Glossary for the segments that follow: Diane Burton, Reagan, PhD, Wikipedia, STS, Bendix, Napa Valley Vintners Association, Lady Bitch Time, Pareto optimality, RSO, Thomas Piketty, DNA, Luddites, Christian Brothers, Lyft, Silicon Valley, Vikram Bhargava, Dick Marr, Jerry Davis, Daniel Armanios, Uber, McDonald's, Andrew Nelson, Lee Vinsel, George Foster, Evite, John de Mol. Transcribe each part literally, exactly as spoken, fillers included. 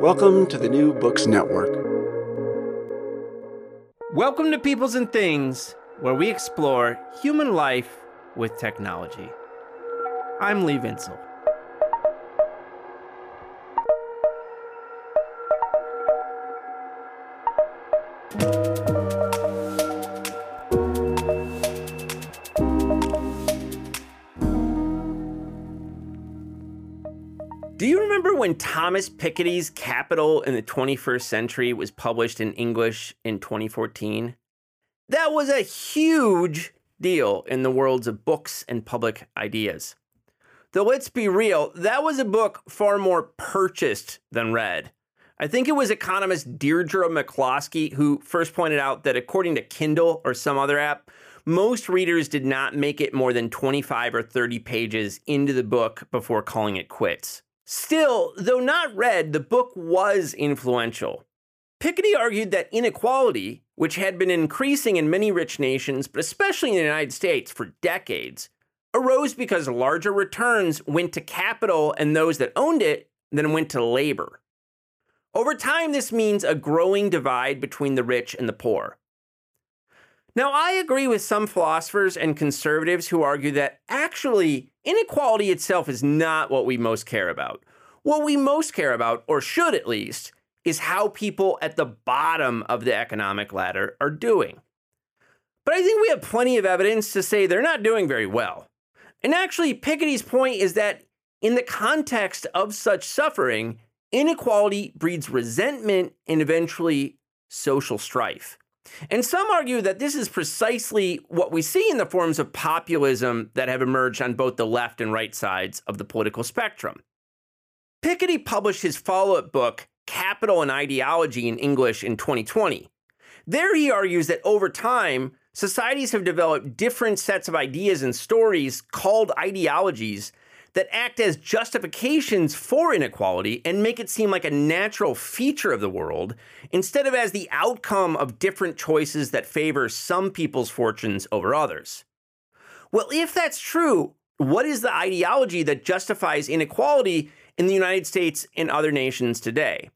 Welcome to the New Books Network. Welcome to Peoples and Things, where we explore human life with technology. I'm Lee Vinsel. Do you remember when Thomas Piketty's Capital in the twenty-first century was published in English in twenty fourteen? That was a huge deal in the worlds of books and public ideas. Though let's be real, that was a book far more purchased than read. I think it was economist Deirdre McCloskey who first pointed out that according to Kindle or some other app, most readers did not make it more than twenty-five or thirty pages into the book before calling it quits. Still, though not read, the book was influential. Piketty argued that inequality, which had been increasing in many rich nations, but especially in the United States for decades, arose because larger returns went to capital and those that owned it then went to labor. Over time, this means a growing divide between the rich and the poor. Now, I agree with some philosophers and conservatives who argue that actually, inequality itself is not what we most care about. What we most care about, or should at least, is how people at the bottom of the economic ladder are doing. But I think we have plenty of evidence to say they're not doing very well. And actually, Piketty's point is that in the context of such suffering, inequality breeds resentment and eventually social strife. And some argue that this is precisely what we see in the forms of populism that have emerged on both the left and right sides of the political spectrum. Piketty published his follow-up book, Capital and Ideology, in English in twenty twenty. There he argues that over time, societies have developed different sets of ideas and stories called ideologies that act as justifications for inequality and make it seem like a natural feature of the world, instead of as the outcome of different choices that favor some people's fortunes over others. Well, if that's true, what is the ideology that justifies inequality in the United States and other nations today?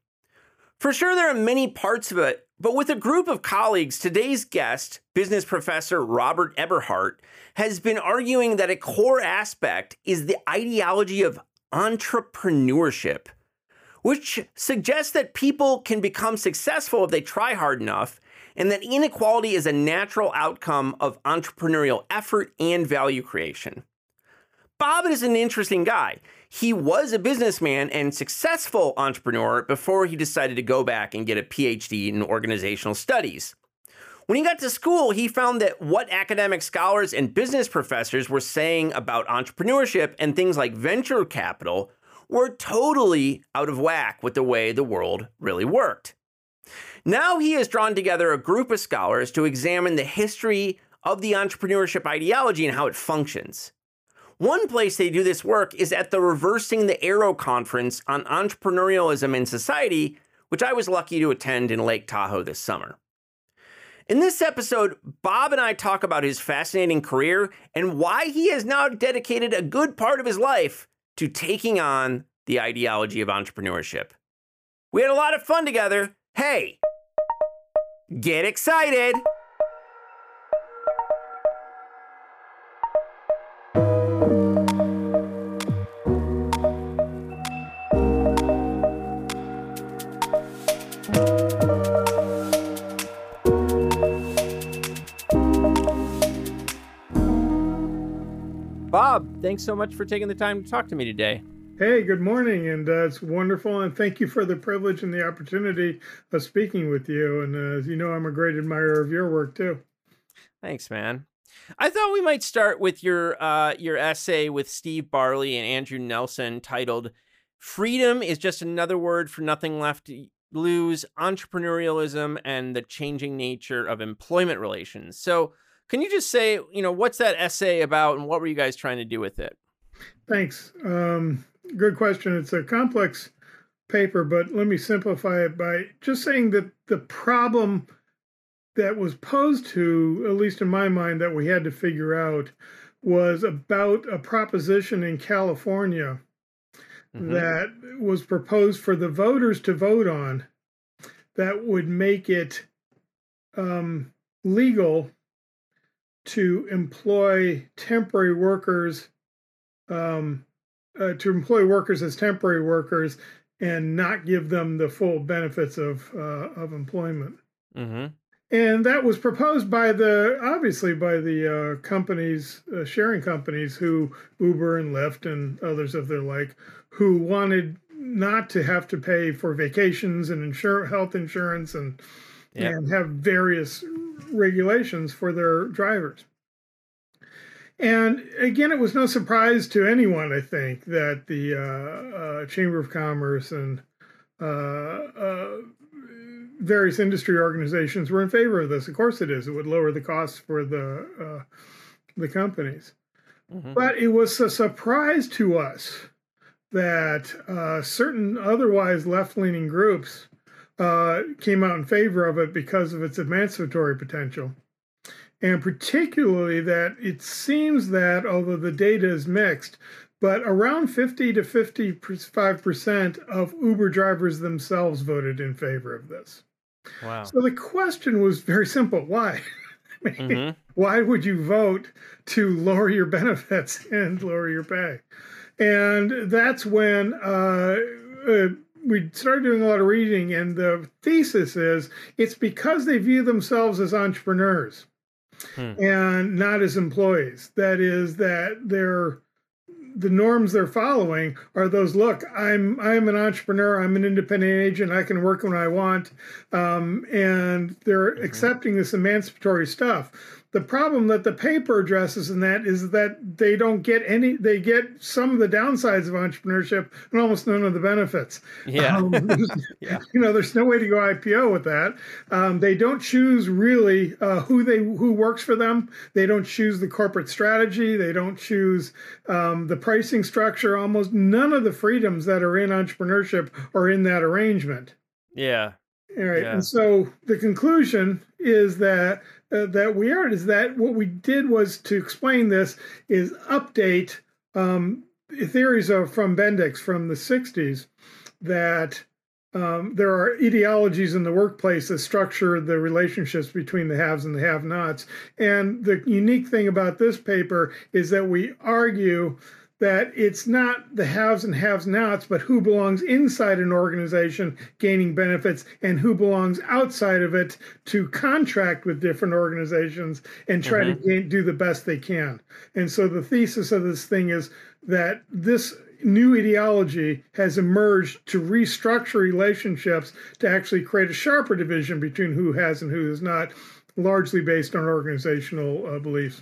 For sure, there are many parts of it, but with a group of colleagues, today's guest, business professor Robert Eberhart, has been arguing that a core aspect is the ideology of entrepreneurship, which suggests that people can become successful if they try hard enough, and that inequality is a natural outcome of entrepreneurial effort and value creation. Bob is an interesting guy. He was a businessman and successful entrepreneur before he decided to go back and get a P H D in organizational studies. When he got to school, he found that what academic scholars and business professors were saying about entrepreneurship and things like venture capital were totally out of whack with the way the world really worked. Now he has drawn together a group of scholars to examine the history of the entrepreneurship ideology and how it functions. One place they do this work is at the Reversing the Arrow conference on entrepreneurialism in society, which I was lucky to attend in Lake Tahoe this summer. In this episode, Bob and I talk about his fascinating career and why he has now dedicated a good part of his life to taking on the ideology of entrepreneurship. We had a lot of fun together. Hey, get excited! Bob, thanks so much for taking the time to talk to me today. Hey, good morning, and uh, it's wonderful, and thank you for the privilege and the opportunity of speaking with you, and uh, as you know, I'm a great admirer of your work, too. Thanks, man. I thought we might start with your, uh, your essay with Steve Barley and Andrew Nelson titled Freedom is just another word for nothing left to lose, entrepreneurialism, and the changing nature of employment relations. So can you just say, you know, what's that essay about and what were you guys trying to do with it? Thanks. Um, good question. It's a complex paper, but let me simplify it by just saying that the problem that was posed to, at least in my mind, that we had to figure out was about a proposition in California mm-hmm. that was proposed for the voters to vote on that would make it um, legal to employ temporary workers, um, uh, to employ workers as temporary workers and not give them the full benefits of uh, of employment. Mm-hmm. And that was proposed by the, obviously by the uh, companies, uh, sharing companies who, Uber and Lyft and others of their like, who wanted not to have to pay for vacations and insure, health insurance and, yeah. and have various regulations for their drivers. And again, it was no surprise to anyone, I think, that the uh, uh, Chamber of Commerce and uh, uh, various industry organizations were in favor of this. Of course it is. It would lower the costs for the uh, the companies. Mm-hmm. But it was a surprise to us that uh, certain otherwise left-leaning groups uh, came out in favor of it because of its emancipatory potential. And particularly that it seems that, although the data is mixed, but around fifty to fifty-five percent of Uber drivers themselves voted in favor of this. Wow. So the question was very simple. Why? I mean, mm-hmm. why would you vote to lower your benefits and lower your pay? And that's when uh, uh, we started doing a lot of reading. And the thesis is it's because they view themselves as entrepreneurs. Hmm. And not as employees. That is, that they're the norms they're following are those. Look, I'm I'm an entrepreneur. I'm an independent agent. I can work when I want. Um, and they're mm-hmm. accepting this emancipatory stuff. The problem that the paper addresses in that is that they don't get any. They get some of the downsides of entrepreneurship and almost none of the benefits. Yeah, um, yeah. You know, there's no way to go I P O with that. Um, they don't choose really uh, who they who works for them. They don't choose the corporate strategy. They don't choose um, the pricing structure. Almost none of the freedoms that are in entrepreneurship are in that arrangement. Yeah. All right. Yeah. And so the conclusion is that. Uh, that we are is that what we did was to explain this is update um, theories of, from Bendix from the sixties that um, there are ideologies in the workplace that structure the relationships between the haves and the have-nots. And the unique thing about this paper is that we argue that it's not the haves and have-nots, but who belongs inside an organization gaining benefits and who belongs outside of it to contract with different organizations and try mm-hmm. to gain, do the best they can. And so the thesis of this thing is that this new ideology has emerged to restructure relationships to actually create a sharper division between who has and who is not, largely based on organizational uh, beliefs.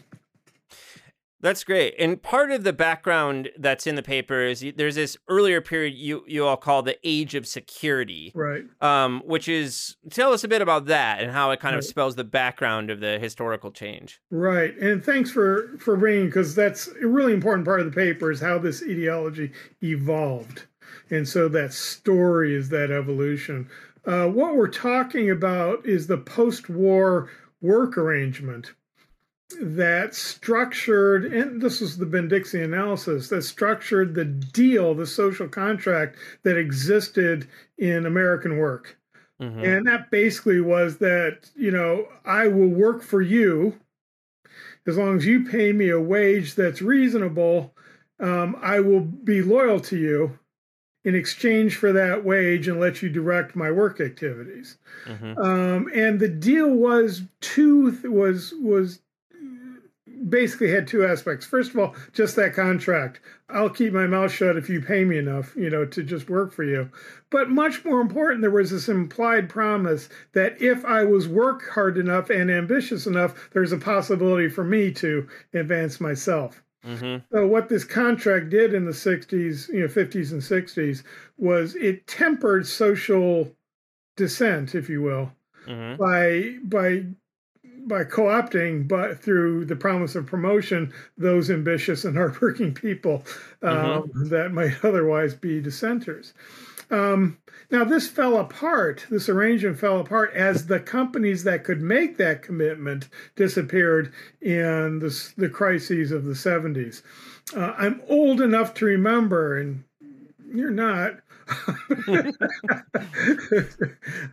That's great. And part of the background that's in the paper is there's this earlier period you, you all call the age of security. Right. Um, which is, tell us a bit about that and how it kind right. of spells the background of the historical change. Right. And thanks for, for bringing, because that's a really important part of the paper is how this ideology evolved. And so that story is that evolution. Uh, what we're talking about is the post-war work arrangement that structured, and this is the Bendixi analysis, that structured the deal, the social contract that existed in American work. Mm-hmm. And that basically was that, you know, I will work for you as long as you pay me a wage that's reasonable. Um, I will be loyal to you in exchange for that wage and let you direct my work activities. Mm-hmm. Um, and the deal was two, was, was, basically had two aspects. First of all, just that contract. I'll keep my mouth shut if you pay me enough, you know, to just work for you. But much more important, there was this implied promise that if I was work hard enough and ambitious enough, there's a possibility for me to advance myself. Mm-hmm. So what this contract did in the sixties, you know, fifties and sixties, was it tempered social dissent, if you will, mm-hmm. by by by co-opting, but through the promise of promotion, those ambitious and hardworking people um, mm-hmm. that might otherwise be dissenters. Um, now, this fell apart, this arrangement fell apart as the companies that could make that commitment disappeared in the, the crises of the seventies. Uh, I'm old enough to remember, and you're not,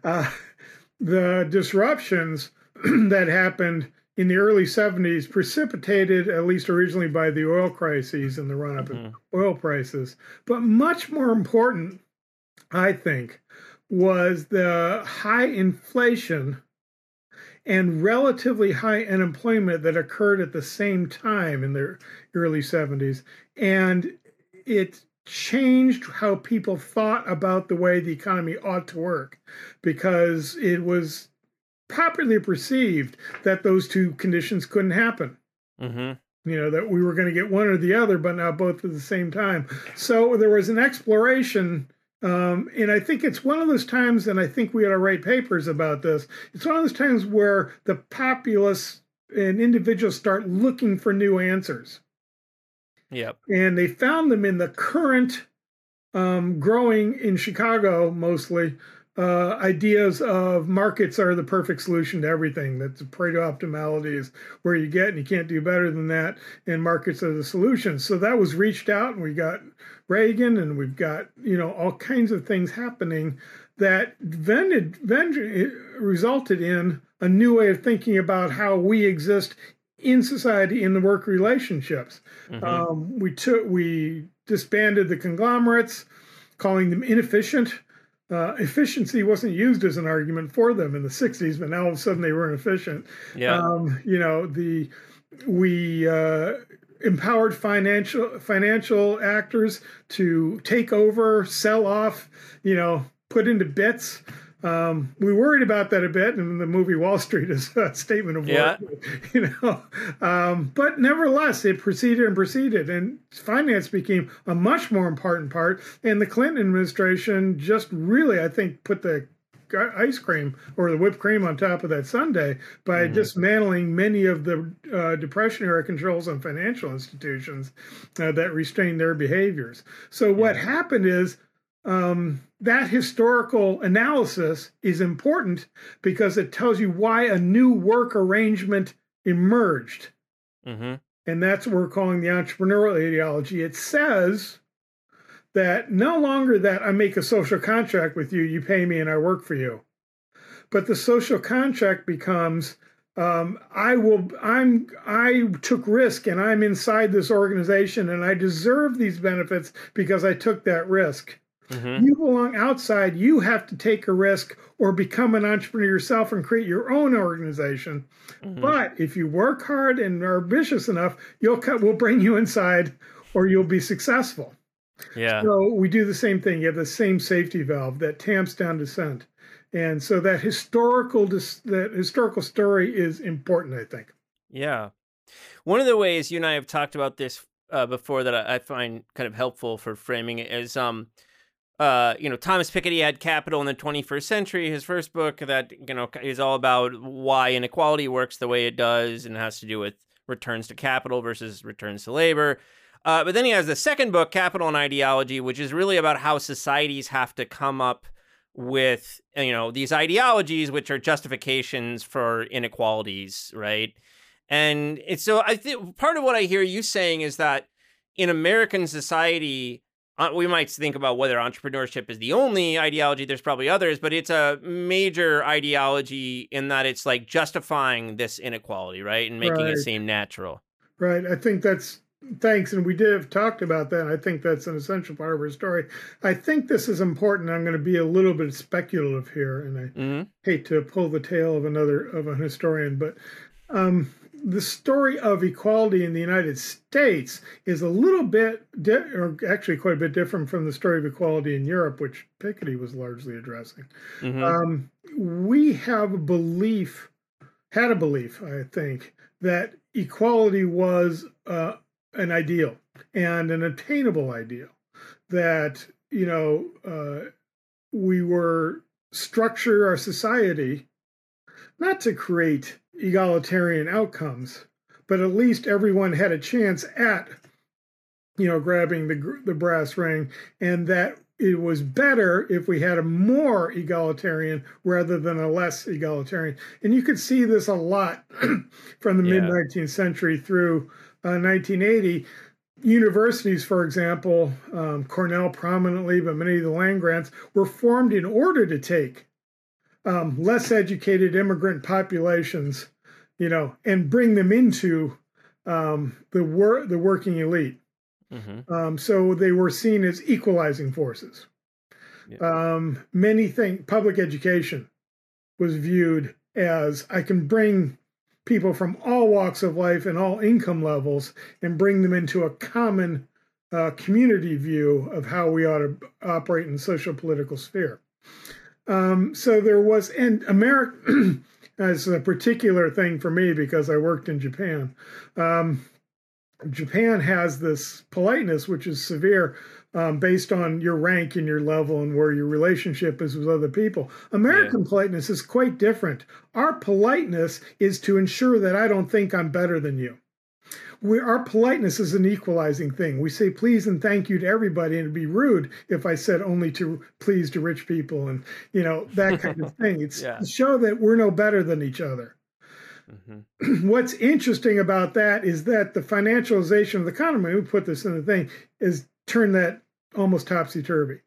uh, the disruptions that happened in the early seventies, precipitated at least originally by the oil crises and the run-up mm-hmm. in oil prices. But much more important, I think, was the high inflation and relatively high unemployment that occurred at the same time in the early seventies. And it changed how people thought about the way the economy ought to work, because it was popularly perceived that those two conditions couldn't happen. Mm-hmm. You know, that we were going to get one or the other, but not both at the same time. So there was an exploration. Um, and I think it's one of those times, and I think we ought to write papers about this, it's one of those times where the populace and individuals start looking for new answers. Yep. And they found them in the current, um, growing in Chicago mostly, uh, ideas of markets are the perfect solution to everything. That's Pareto optimality is where you get and you can't do better than that, and markets are the solution. So that was reached out, and we got Reagan, and we've got, you know, all kinds of things happening that then, then resulted in a new way of thinking about how we exist in society, in the work relationships. Mm-hmm. Um, we took, we disbanded the conglomerates, calling them inefficient. Uh, efficiency wasn't used as an argument for them in the sixties, but now all of a sudden they were inefficient. Yeah. Um, you know, the, we, uh, empowered financial financial actors to take over, sell off, you know, put into bits. Um, we worried about that a bit, and the movie Wall Street is a statement of yeah. war, you know. Um, but nevertheless, it proceeded and proceeded, and finance became a much more important part. And the Clinton administration just really, I think, put the ice cream or the whipped cream on top of that sundae by mm-hmm. dismantling many of the uh, Depression era controls on financial institutions uh, that restrained their behaviors. So what yeah. happened is um, that historical analysis is important because it tells you why a new work arrangement emerged. Mm-hmm. And that's what we're calling the entrepreneurial ideology. It says that no longer that I make a social contract with you, you pay me and I work for you. But the social contract becomes, um, I will, I'm, I took risk and I'm inside this organization and I deserve these benefits because I took that risk. Mm-hmm. You belong outside. You have to take a risk or become an entrepreneur yourself and create your own organization. Mm-hmm. But if you work hard and are ambitious enough, you'll cut, we'll bring you inside or you'll be successful. Yeah. So we do the same thing. You have the same safety valve that tamps down dissent, and so that historical that historical story is important, I think. Yeah. One of the ways you and I have talked about this uh, before that I find kind of helpful for framing it is, um, uh, you know, Thomas Piketty had Capital in the twenty-first Century, his first book that you know is all about why inequality works the way it does, and it has to do with returns to capital versus returns to labor. Uh, but then he has the second book, Capital and Ideology, which is really about how societies have to come up with, you know, these ideologies, which are justifications for inequalities, right? And it's, so I think part of what I hear you saying is that in American society, uh, we might think about whether entrepreneurship is the only ideology. There's probably others, but it's a major ideology in that it's like justifying this inequality, right? And making right. it seem natural. Right. I think that's... Thanks. And we did have talked about that. I think that's an essential part of our story. I think this is important. I'm going to be a little bit speculative here, and I mm-hmm. hate to pull the tail of another of a historian, but um, the story of equality in the United States is a little bit, di- or actually quite a bit different from the story of equality in Europe, which Piketty was largely addressing. Mm-hmm. Um, we have a belief, had a belief, I think, that equality was uh, an ideal and an attainable ideal that, you know, uh, we were structure our society not to create egalitarian outcomes, but at least everyone had a chance at, you know, grabbing the the brass ring, and that it was better if we had a more egalitarian rather than a less egalitarian. And you could see this a lot from the yeah. mid-nineteenth century through uh, nineteen eighty. Universities, for example, um, Cornell prominently, but many of the land-grants, were formed in order to take um, less educated immigrant populations, you know, and bring them into um, the, wor- the working elite. Mm-hmm. Um, so they were seen as equalizing forces. Yeah. Um, many things, public education was viewed as, I can bring people from all walks of life and all income levels and bring them into a common uh, community view of how we ought to operate in the social political sphere. Um, so there was, and America, as a particular thing for me, because I worked in Japan, um, Japan has this politeness, which is severe, um, based on your rank and your level and where your relationship is with other people. American yeah. politeness is quite different. Our politeness is to ensure that I don't think I'm better than you. We, our politeness is an equalizing thing. We say please and thank you to everybody, and it'd be rude if I said only to please to rich people and, you know, that kind of thing. It's yeah. to show that we're no better than each other. Mm-hmm. What's interesting about that is that the financialization of the economy, we put this in the thing, is turned that almost topsy-turvy.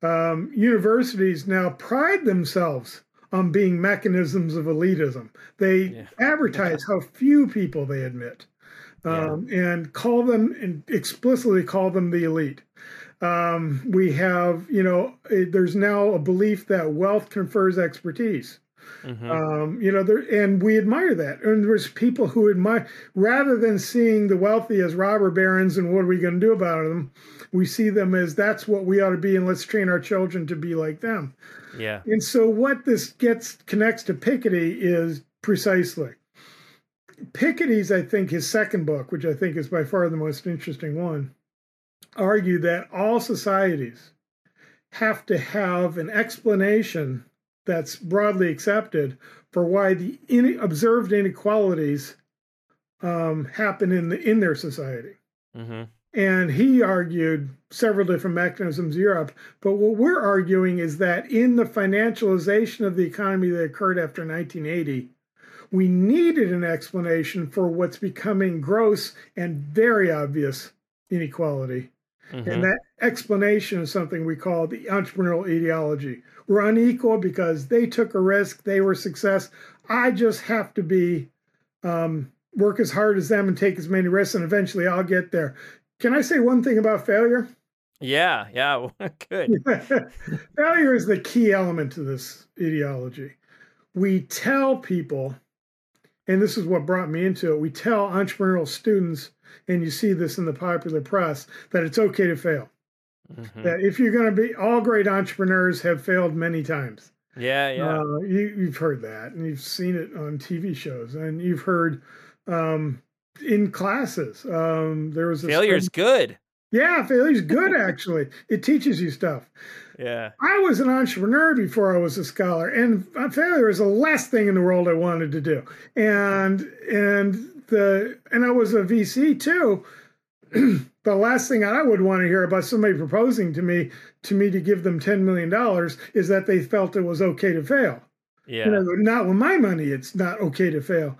Um, universities now pride themselves on being mechanisms of elitism. They yeah. advertise yeah. how few people they admit um, yeah. and call them, and explicitly call them the elite. Um, we have, you know, there's now a belief that wealth confers expertise. Mm-hmm. Um, you know, there, and we admire that. And there's people who admire, rather than seeing the wealthy as robber barons and what are we going to do about them, we see them as that's what we ought to be, and let's train our children to be like them. Yeah. And so what this gets connects to Piketty is precisely Piketty's, I think, his second book, which I think is by far the most interesting one, argued that all societies have to have an explanation that's broadly accepted for why the in, observed inequalities um, happen in the in their society. Mm-hmm. And he argued several different mechanisms in Europe. But what we're arguing is that in the financialization of the economy that occurred after nineteen eighty, we needed an explanation for what's becoming gross and very obvious inequality. Mm-hmm. And that explanation is something we call the entrepreneurial ideology. We're unequal because they took a risk, they were success. I just have to be, um, work as hard as them and take as many risks, and eventually I'll get there. Can I say one thing about failure? Yeah, yeah, good. Failure is the key element to this ideology. We tell people, and this is what brought me into it, we tell entrepreneurial students, and you see this in the popular press, that it's okay to fail. Mm-hmm. That if you're going to be, all great entrepreneurs have failed many times. Yeah, yeah. Uh, you, you've heard that, and you've seen it on T V shows, and you've heard um, in classes. Um, there was a failure's student, good. Yeah, failure's good. Actually, it teaches you stuff. Yeah. I was an entrepreneur before I was a scholar, and failure is the last thing in the world I wanted to do. And and. The, and I was a V C too. The last thing I would want to hear about somebody proposing to me to me to give them ten million dollars is that they felt it was okay to fail. Yeah, you know, not with my money. It's not okay to fail.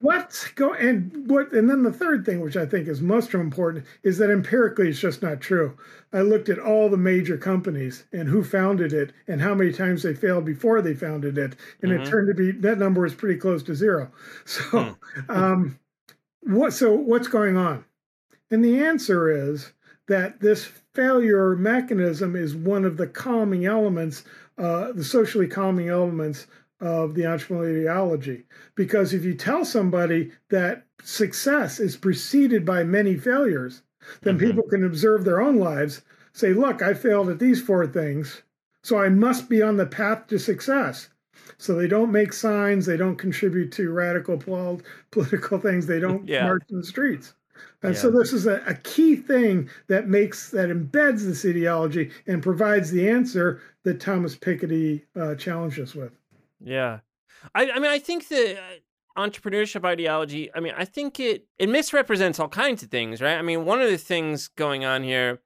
What's go and what? And then the third thing, which I think is most important, is that empirically it's just not true. I looked at all the major companies and who founded it and how many times they failed before they founded it, and mm-hmm. it turned to be that number is pretty close to zero. So. um, What so what's going on? And the answer is that this failure mechanism is one of the calming elements, uh, the socially calming elements of the entrepreneurial ideology. Because if you tell somebody that success is preceded by many failures, then mm-hmm. people can observe their own lives, say, look, I failed at these four things, so I must be on the path to success. So they don't make signs. They don't contribute to radical pol- political things. They don't yeah. march in the streets. And yeah. so this is a, a key thing that makes, that embeds this ideology and provides the answer that Thomas Piketty uh, challenged us with. Yeah. I, I mean, I think the entrepreneurship ideology, I mean, I think it, it misrepresents all kinds of things, right? I mean, one of the things going on here,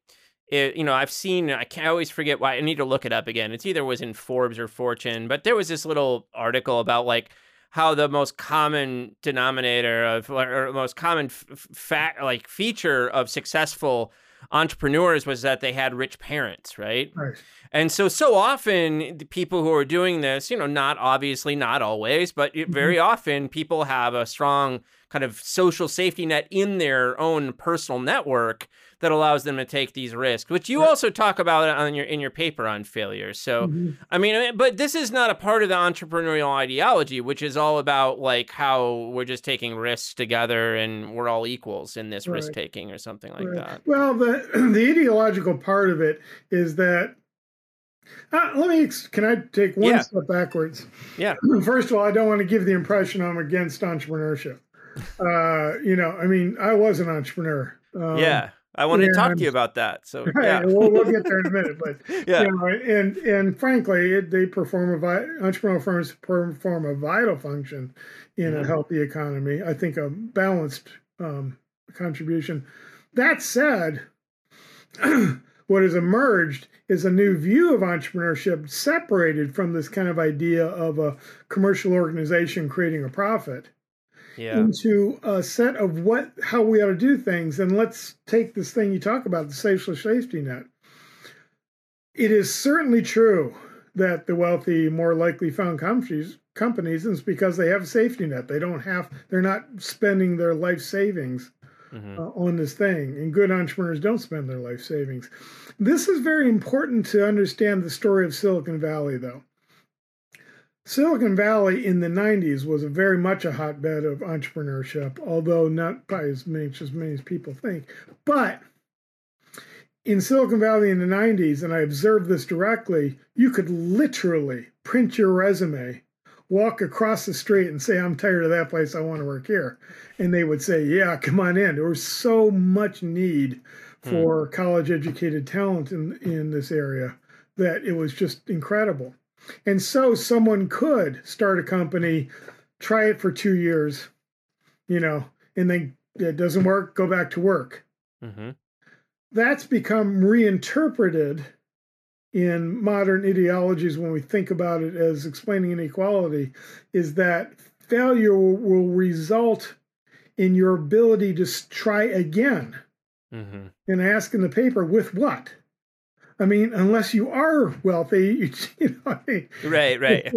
it, you know, I've seen, I can't I always forget why, I need to look it up again. It's either was in Forbes or Fortune, but there was this little article about like, how the most common denominator of, or most common f- fact, like feature of successful entrepreneurs was that they had rich parents, right? Right. And so, so often the people who are doing this, you know, not obviously, not always, but it, mm-hmm. very often people have a strong kind of social safety net in their own personal network that allows them to take these risks, which you right. also talk about on your in your paper on failure. So, mm-hmm. I mean, but this is not a part of the entrepreneurial ideology, which is all about like how we're just taking risks together and we're all equals in this right. risk taking or something like right. that. Well, the the ideological part of it is that. Uh, let me. Can I take one yeah. step backwards? Yeah. First of all, I don't want to give the impression I'm against entrepreneurship. uh, you know, I mean, I was an entrepreneur. Um, yeah. I wanted and, to talk to you about that. So right, yeah. we'll, we'll get there in a minute. But yeah, you know, and and frankly, it, they perform a vi- entrepreneurial firms perform a vital function in mm-hmm. a healthy economy. I think a balanced um, contribution. That said, what has emerged is a new view of entrepreneurship separated from this kind of idea of a commercial organization creating a profit. Yeah. Into a set of what, how we ought to do things. And let's take this thing you talk about, the social safety net. It is certainly true that the wealthy, more likely found companies, companies, it's because they have a safety net. They don't have, they're not spending their life savings mm-hmm. uh, on this thing. And good entrepreneurs don't spend their life savings. This is very important to understand the story of Silicon Valley, though. Silicon Valley in the nineties was a very much a hotbed of entrepreneurship, although not by as many, as many as people think. But in Silicon Valley in the nineties, and I observed this directly, you could literally print your resume, walk across the street and say, I'm tired of that place. I want to work here. And they would say, yeah, come on in. There was so much need for hmm. college-educated talent in, in this area that it was just incredible. And so someone could start a company, try it for two years, you know, and then it doesn't work, go back to work. Mm-hmm. That's become reinterpreted in modern ideologies when we think about it as explaining inequality, is that failure will result in your ability to try again. Mm-hmm. And I ask in the paper, with what? I mean, unless you are wealthy, you, you know what I mean? Right, right.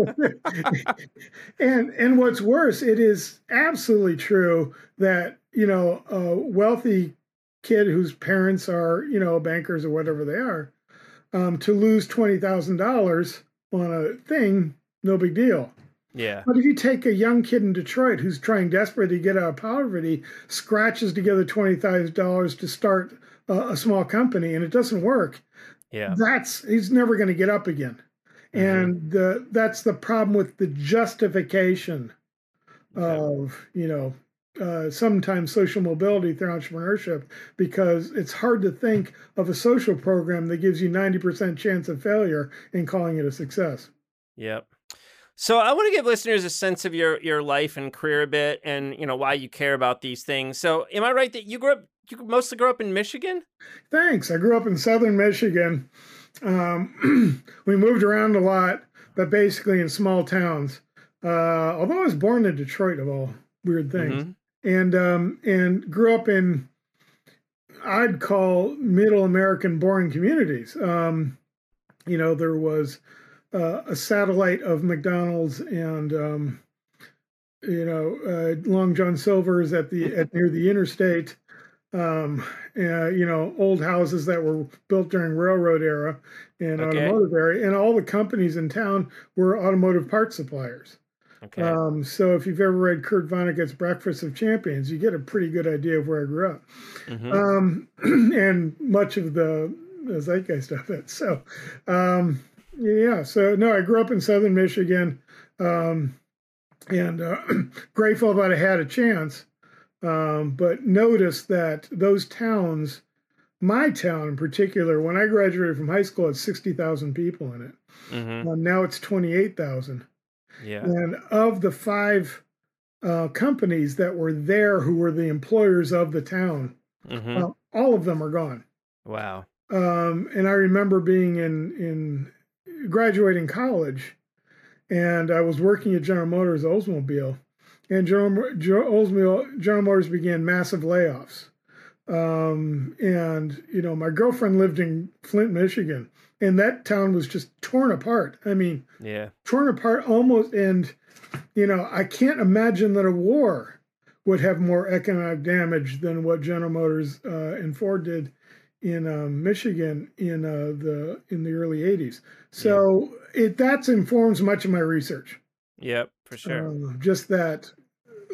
and and what's worse, it is absolutely true that, you know, a wealthy kid whose parents are, you know, bankers or whatever they are, um, to lose twenty thousand dollars on a thing, no big deal. Yeah. But if you take a young kid in Detroit who's trying desperately to get out of poverty, scratches together twenty thousand dollars to start a, a small company, and it doesn't work. Yeah, that's he's never going to get up again. And mm-hmm. the, that's the problem with the justification of, yeah. you know, uh, sometimes social mobility through entrepreneurship, because it's hard to think of a social program that gives you ninety percent chance of failure and calling it a success. Yep. So I want to give listeners a sense of your, your life and career a bit and, you know, why you care about these things. So am I right that you grew up You mostly grew up in Michigan? Thanks. I grew up in southern Michigan. Um, we moved around a lot, but basically in small towns. Uh, although I was born in Detroit, of all weird things, mm-hmm. and um, and grew up in, I'd call middle American boring communities. Um, you know, there was uh, a satellite of McDonald's and. Um, you know, uh, Long John Silver's at the at near the interstate. Um, uh, you know, old houses that were built during railroad era and okay. automotive era, and all the companies in town were automotive parts suppliers. Okay. Um, so if you've ever read Kurt Vonnegut's Breakfast of Champions, you get a pretty good idea of where I grew up. Mm-hmm. Um, and much of the zeitgeist of it. So, um, yeah, so no, I grew up in southern Michigan, um, and, uh, grateful that I had a chance. Um, but notice that those towns, my town in particular, when I graduated from high school, it had sixty thousand people in it. Mm-hmm. Um, now it's twenty-eight thousand. Yeah. And of the five uh, companies that were there who were the employers of the town, mm-hmm. uh, all of them are gone. Wow. Um, and I remember being in, in graduating college, and I was working at General Motors Oldsmobile. And General, General Motors began massive layoffs. Um, and, you know, my girlfriend lived in Flint, Michigan, and that town was just torn apart. I mean, yeah, torn apart almost. And, you know, I can't imagine that a war would have more economic damage than what General Motors uh, and Ford did in uh, Michigan in uh, the in the early eighties. So yeah. it that informs much of my research. Yep. For sure. Um, just that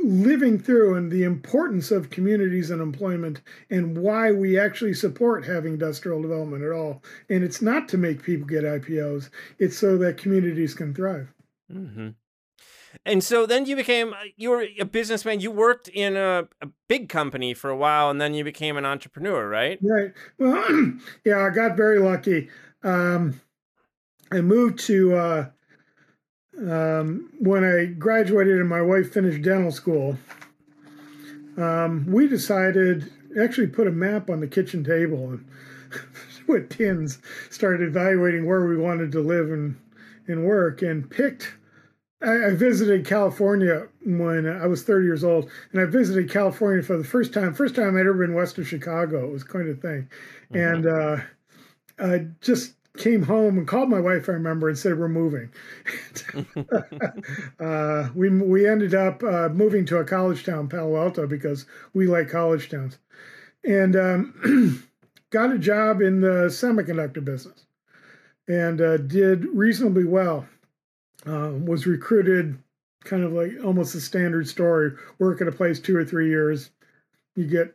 living through and the importance of communities and employment and why we actually support having industrial development at all. And it's not to make people get I P Os. It's so that communities can thrive. Mm-hmm. And so then you became, you were a businessman. You worked in a, a big company for a while, and then you became an entrepreneur, right? Right. Well, yeah, I got very lucky. Um, I moved to... Uh, Um, when I graduated and my wife finished dental school, um, we decided, actually put a map on the kitchen table and with pins started evaluating where we wanted to live and, and work, and picked, I, I visited California when I was thirty years old, and I visited California for the first time, first time I'd ever been west of Chicago. It was kind of thing. Mm-hmm. And uh, I just came home and called my wife, I remember, and said, we're moving. uh, we we ended up uh, moving to a college town, Palo Alto, because we like college towns. And um, got a job in the semiconductor business and uh, did reasonably well. Uh, was recruited, kind of like almost a standard story, work at a place two or three years. You get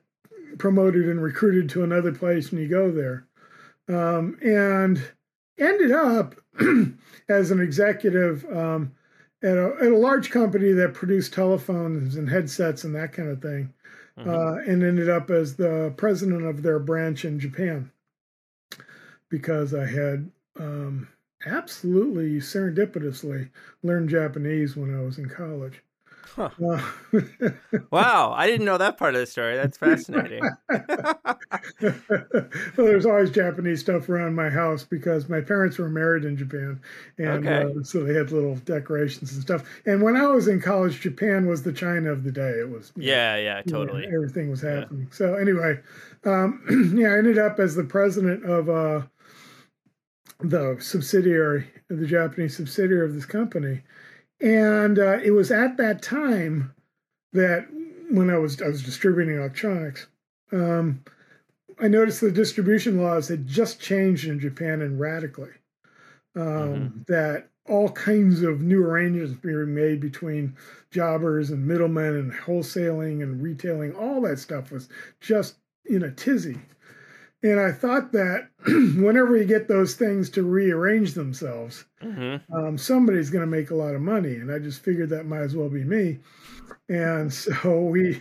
promoted and recruited to another place and you go there. Um, and ended up as an executive um, at, a, at a large company that produced telephones and headsets and that kind of thing, mm-hmm. uh, and ended up as the president of their branch in Japan because I had um, absolutely serendipitously learned Japanese when I was in college. Huh. Uh, wow, I didn't know that part of the story. That's fascinating. Well, there's always Japanese stuff around my house because my parents were married in Japan, and okay. uh, so they had little decorations and stuff. And when I was in college, Japan was the China of the day. It was yeah, know, yeah, totally. You know, everything was happening. Yeah. So anyway, um, yeah, I ended up as the president of uh, the subsidiary, the Japanese subsidiary of this company. And uh, it was at that time that when I was I was distributing electronics, um, I noticed the distribution laws had just changed in Japan and radically, um, mm-hmm. that all kinds of new arrangements were made between jobbers and middlemen and wholesaling and retailing. All that stuff was just in a tizzy. And I thought that whenever you get those things to rearrange themselves, mm-hmm. um, somebody's going to make a lot of money. And I just figured that might as well be me. And so we,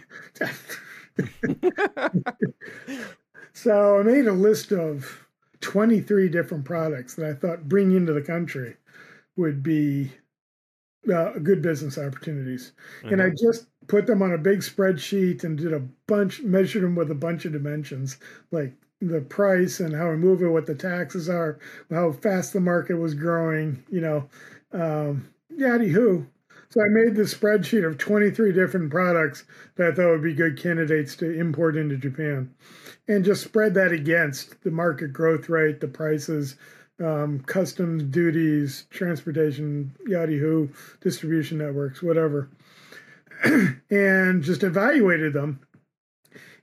so I made a list of twenty-three different products that I thought bringing into the country would be uh, good business opportunities. Mm-hmm. And I just put them on a big spreadsheet and did a bunch, measured them with a bunch of dimensions, like the price and how we move it, what the taxes are, how fast the market was growing, you know, um, yaddy who. So I made this spreadsheet of twenty-three different products that I thought would be good candidates to import into Japan, and just spread that against the market growth rate, the prices, um, customs duties, transportation, yaddy who, distribution networks, whatever, and just evaluated them.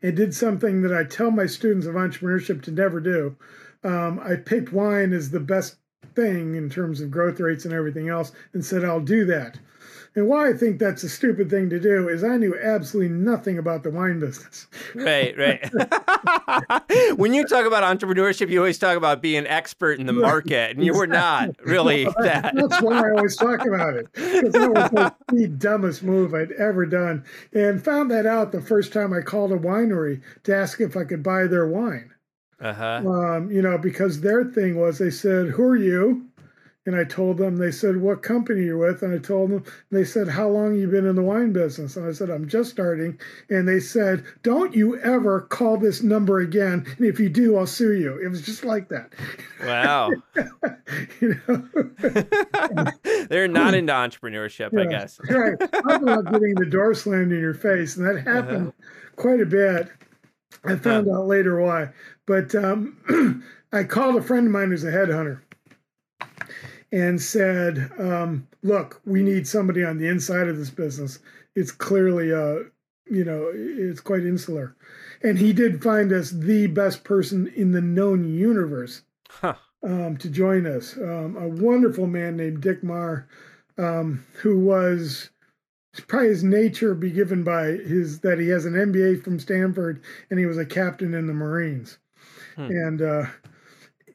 It did something that I tell my students of entrepreneurship to never do. Um, I picked wine as the best thing in terms of growth rates and everything else and said, I'll do that. And why I think that's a stupid thing to do is I knew absolutely nothing about the wine business. Right, right. When you talk about entrepreneurship, you always talk about being an expert in the market, and you were not really that. That's why I always talk about it, because that was like the dumbest move I'd ever done, and found that out the first time I called a winery to ask if I could buy their wine. Uh-huh. Um, you know, because their thing was, they said, "Who are you?" And I told them, they said, "What company are you with?" And I told them, they said, "How long you been in the wine business?" And I said, "I'm just starting." And they said, "Don't you ever call this number again. And if you do, I'll sue you." It was just like that. Wow. You know? They're not into entrepreneurship, yeah, I guess. Right. Talk about getting the door slammed in your face. And that happened uh-huh. quite a bit. I found uh-huh. out later why. But um, I called a friend of mine who's a headhunter, and said, um, "Look, we need somebody on the inside of this business. It's clearly, uh, you know, it's quite insular." And he did find us the best person in the known universe huh. um, to join us. Um, a wonderful man named Dick Marr, um, who was probably his nature be given by his that he has an M B A from Stanford, and he was a captain in the Marines, hmm. and. Uh,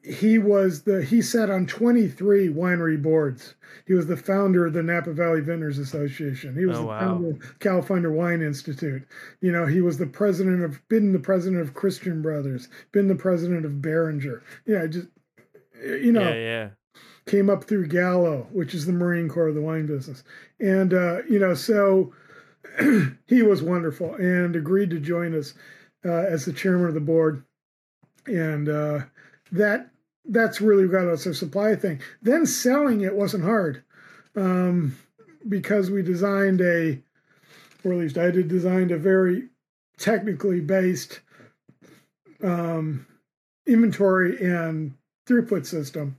He was the he sat on twenty-three winery boards. He was the founder of the Napa Valley Vintners Association. He was oh, the wow. founder of California Wine Institute. You know, he was the president of been the president of Christian Brothers, been the president of Beringer. Yeah, just you know, yeah, yeah. came up through Gallo, which is the Marine Corps of the wine business. And uh, you know, so he was wonderful and agreed to join us uh, as the chairman of the board. And uh That that's really got us a supply thing. Then selling it wasn't hard, um, because we designed a, or at least I did designed a very technically based um, inventory and throughput system,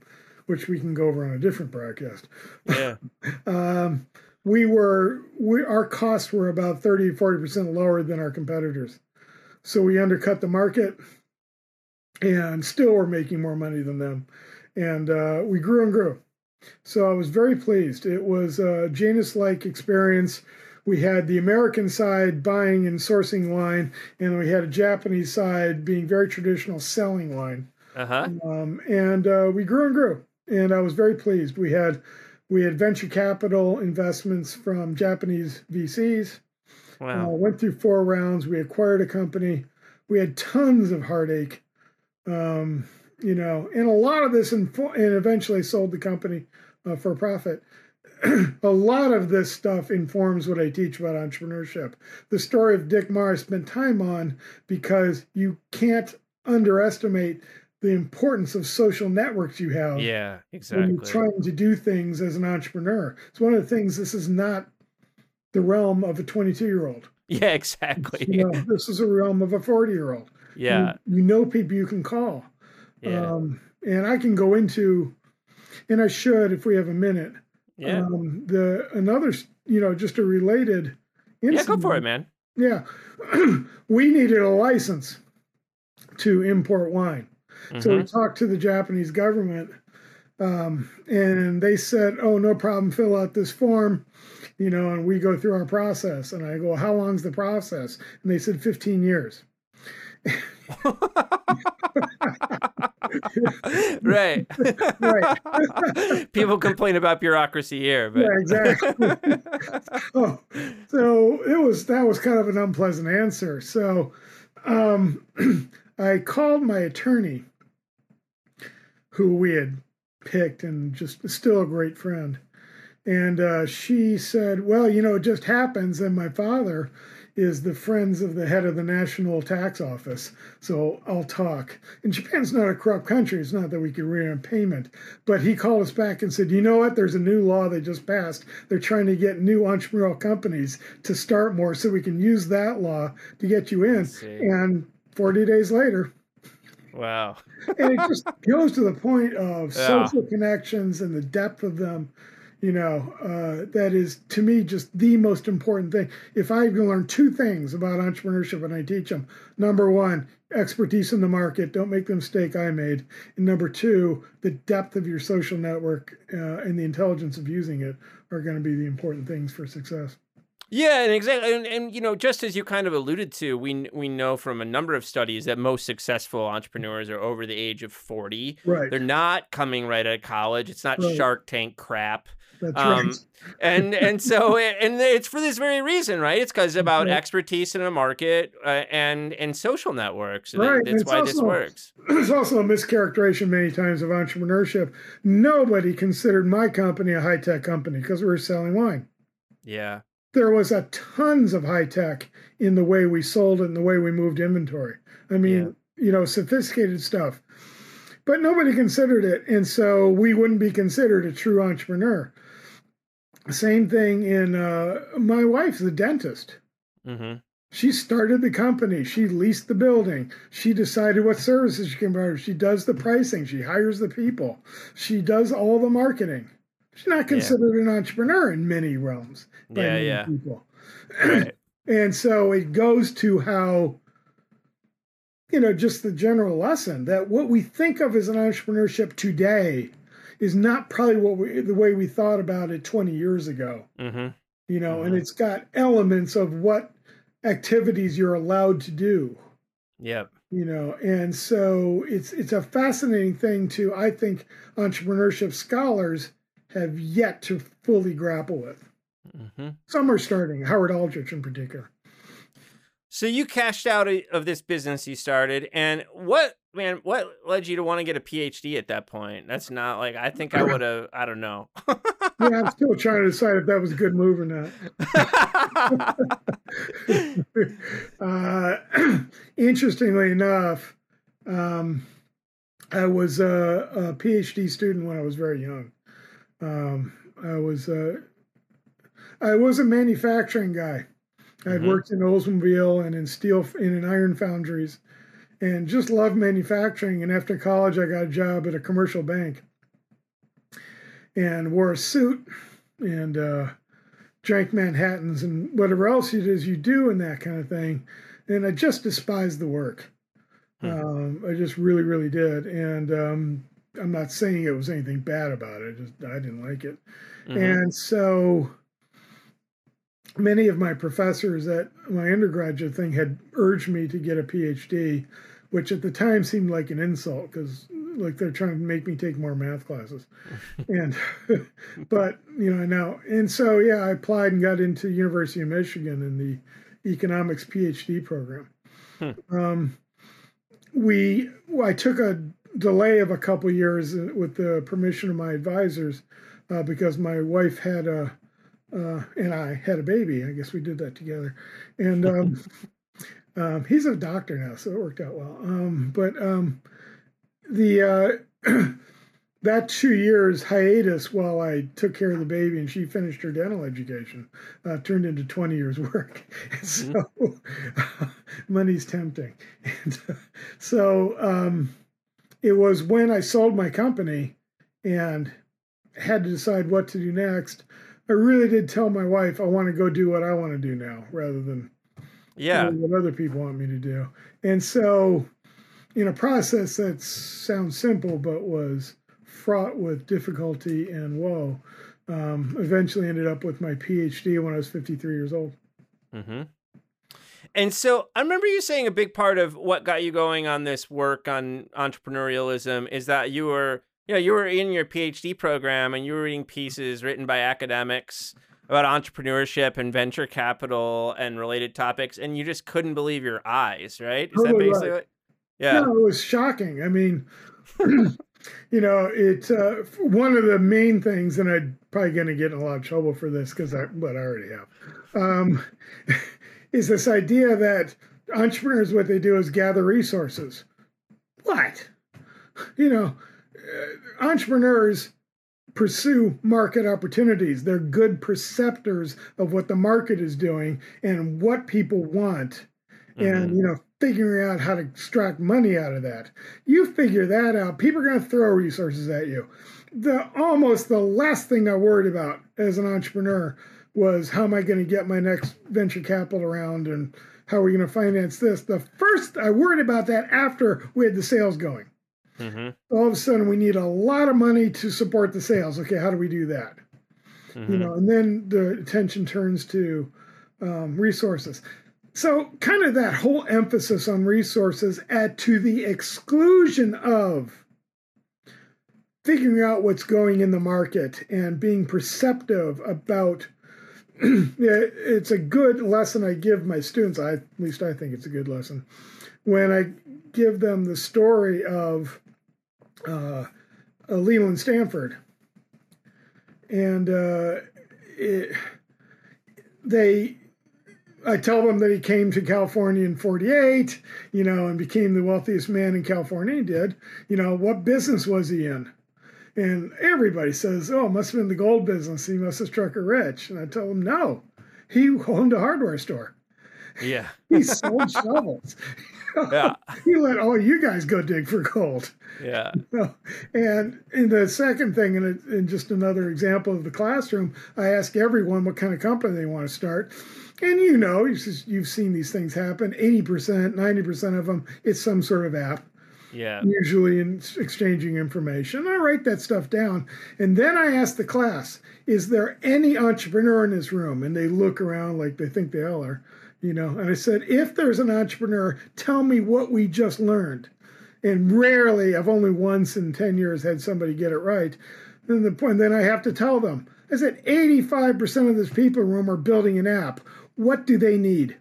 which we can go over on a different broadcast. Yeah, um, we were we our costs were about thirty to forty percent lower than our competitors, so we undercut the market. And still were making more money than them. And uh, we grew and grew. So I was very pleased. It was a Janus-like experience. We had the American side buying and sourcing wine, and we had a Japanese side being very traditional selling wine. Uh-huh. Um, and uh, we grew and grew. And I was very pleased. We had we had venture capital investments from Japanese V Cs. Wow. Uh, went through four rounds. We acquired a company. We had tons of heartache. Um, you know, and a lot of this, and eventually sold the company uh, for profit. A lot of this stuff informs what I teach about entrepreneurship. The story of Dick Marr I spent time on because you can't underestimate the importance of social networks you have. Yeah, exactly. When you're trying to do things as an entrepreneur, it's one of the things. This is not the realm of a twenty-two-year-old. Yeah, exactly. You know, this is a realm of a forty-year-old. Yeah, you, you know people you can call, yeah. um, and I can go into, and I should if we have a minute. Yeah, um, the another, you know, just a related incident. Yeah, go for it, man. Yeah, we needed a license to import wine, mm-hmm. so we talked to the Japanese government, um, and they said, "Oh, no problem. Fill out this form." You know, and we go through our process, and I go, "How long's the process?" And they said, fifteen years. Right. Right. People complain about bureaucracy here, but yeah, exactly. so, so it was that was kind of an unpleasant answer. So um I called my attorney, who we had picked and just still a great friend. And uh she said, "Well, you know, it just happens, and my father is the friends of the head of the National Tax Office, so I'll talk." And Japan's not a corrupt country. It's not that we can rear on payment. But he called us back and said, "You know what? There's a new law they just passed. They're trying to get new entrepreneurial companies to start more, so we can use that law to get you in." And forty days later. Wow. And it just goes to the point of yeah. social connections and the depth of them. You know, uh, that is, to me, just the most important thing. If I can learn two things about entrepreneurship and I teach them, number one, expertise in the market. Don't make the mistake I made. And number two, the depth of your social network uh, and the intelligence of using it are going to be the important things for success. Yeah, and exactly, and, and you know, just as you kind of alluded to, we we know from a number of studies that most successful entrepreneurs are over the age of forty. Right. They're not coming right out of college. It's not right. Shark Tank crap. That's um, right. and and so it, and it's for this very reason, right? It's because about right. expertise in a market uh, and and social networks. Right. That, that's why also, this works. There's also a mischaracterization many times of entrepreneurship. Nobody considered my company a high tech company because we were selling wine. Yeah. There was a tons of high tech in the way we sold it and the way we moved inventory. I mean, yeah. you know, sophisticated stuff, but nobody considered it. And so we wouldn't be considered a true entrepreneur. Same thing in uh, my wife's a dentist. Mm-hmm. She started the company. She leased the building. She decided what services she can provide. She does the pricing. She hires the people. She does all the marketing. She's not considered yeah. an entrepreneur in many realms by yeah, many yeah. people. Right. And so it goes to how, you know, just the general lesson that what we think of as an entrepreneurship today is not probably what we, the way we thought about it twenty years ago. Mm-hmm. You know, mm-hmm. and it's got elements of what activities you're allowed to do. Yep. You know, and so it's it's a fascinating thing to, I think, entrepreneurship scholars have yet to fully grapple with. Mm-hmm. Some are starting, Howard Aldrich in particular. So you cashed out of this business you started, and what, man, what led you to want to get a P H D at that point? That's not like, I think I would have, I don't know. yeah, I'm still trying to decide if that was a good move or not. uh, interestingly enough, um, I was a, a P H D student when I was very young. Um, I was uh, I was a manufacturing guy. I'd mm-hmm. worked in Oldsmobile and in steel and in iron foundries, and just loved manufacturing. And after college, I got a job at a commercial bank, and wore a suit, and uh, drank Manhattans and whatever else it is you do and that kind of thing. And I just despised the work. Mm-hmm. Um, I just really, really did, and. Um, I'm not saying it was anything bad about it. Just I didn't like it. Mm-hmm. And so many of my professors at my undergraduate thing had urged me to get a P H D, which at the time seemed like an insult because like they're trying to make me take more math classes. and but, you know, now and so, yeah, I applied and got into University of Michigan in the economics P H D program. Huh. Um, we I took a delay of a couple of years with the permission of my advisors uh, because my wife had a, uh, and I had a baby. I guess we did that together. And um, um, he's a doctor now, so it worked out well. Um, but um, the uh, that two years hiatus while I took care of the baby and she finished her dental education uh, turned into twenty years work. so uh, money's tempting. and, uh, so, um, It was when I sold my company and had to decide what to do next. I really did tell my wife, I want to go do what I want to do now rather than yeah. what other people want me to do. And so in a process that sounds simple, but was fraught with difficulty and woe, um, eventually ended up with my P H D when I was fifty-three years old. Mm-hmm. And so I remember you saying a big part of what got you going on this work on entrepreneurialism is that you were, you know, you were in your P H D program and you were reading pieces written by academics about entrepreneurship and venture capital and related topics. And you just couldn't believe your eyes, right? Is totally that basically right. what? Yeah. No, it was shocking. I mean, you know, it's uh, one of the main things, and I'm probably going to get in a lot of trouble for this because I, but I already have. Um, is this idea that entrepreneurs, what they do is gather resources. What? You know, uh, entrepreneurs pursue market opportunities. They're good perceptors of what the market is doing and what people want mm-hmm. and, you know, figuring out how to extract money out of that. You figure that out. People are going to throw resources at you. The almost the last thing I worried about as an entrepreneur was how am I going to get my next venture capital round and how are we going to finance this? The first, I worried about that after we had the sales going. Mm-hmm. All of a sudden, we need a lot of money to support the sales. Okay, how do we do that? Mm-hmm. You know, and then the attention turns to um, resources. So kind of that whole emphasis on resources at to the exclusion of figuring out what's going in the market and being perceptive about it's a good lesson I give my students. I, at least I think it's a good lesson. When I give them the story of uh, Leland Stanford, and uh, it, they, I tell them that he came to California in forty-eight, you know, and became the wealthiest man in California. He did. You know, what business was he in? And everybody says, oh, it must have been the gold business. He must have struck her rich. And I tell them, no, he owned a hardware store. Yeah. He sold shovels. Yeah. He let all you guys go dig for gold. Yeah. And in the second thing, and in just another example of the classroom, I ask everyone what kind of company they want to start. And you know, you've seen these things happen. eighty percent, ninety percent of them, it's some sort of app. Yeah. Usually in exchanging information. I write that stuff down. And then I ask the class, is there any entrepreneur in this room? And they look around like they think they all are, you know. And I said, if there's an entrepreneur, tell me what we just learned. And rarely, I've only once in ten years had somebody get it right. Then the point, then I have to tell them, I said, eighty-five percent of this people room are building an app. What do they need?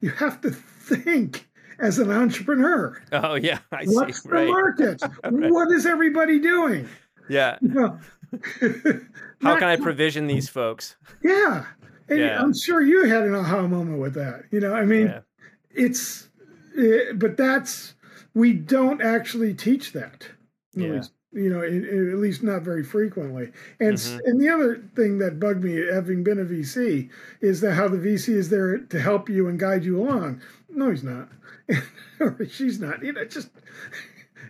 You have to think as an entrepreneur. Oh, yeah. I What's see. the right. market? Right. What is everybody doing? Yeah. You know, how can I provision these folks? Yeah. And yeah. I'm sure you had an aha moment with that. You know, I mean, yeah. it's, it, but that's, we don't actually teach that. Yeah. Least, you know, it, it, at least not very frequently. And mm-hmm. and the other thing that bugged me, having been a V C, is that how the V C is there to help you and guide you along. No, he's not. Or she's not. You know, just,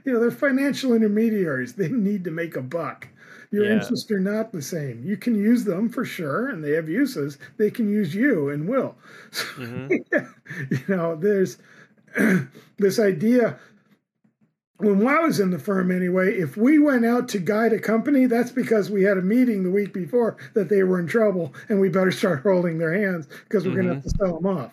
you know, they're financial intermediaries. They need to make a buck. Your yeah. interests are not the same. You can use them for sure, and they have uses. They can use you and will. So, mm-hmm. yeah, you know, there's this idea. When I was in the firm anyway, if we went out to guide a company, that's because we had a meeting the week before that they were in trouble, and we better start holding their hands because we're mm-hmm. going to have to sell them off.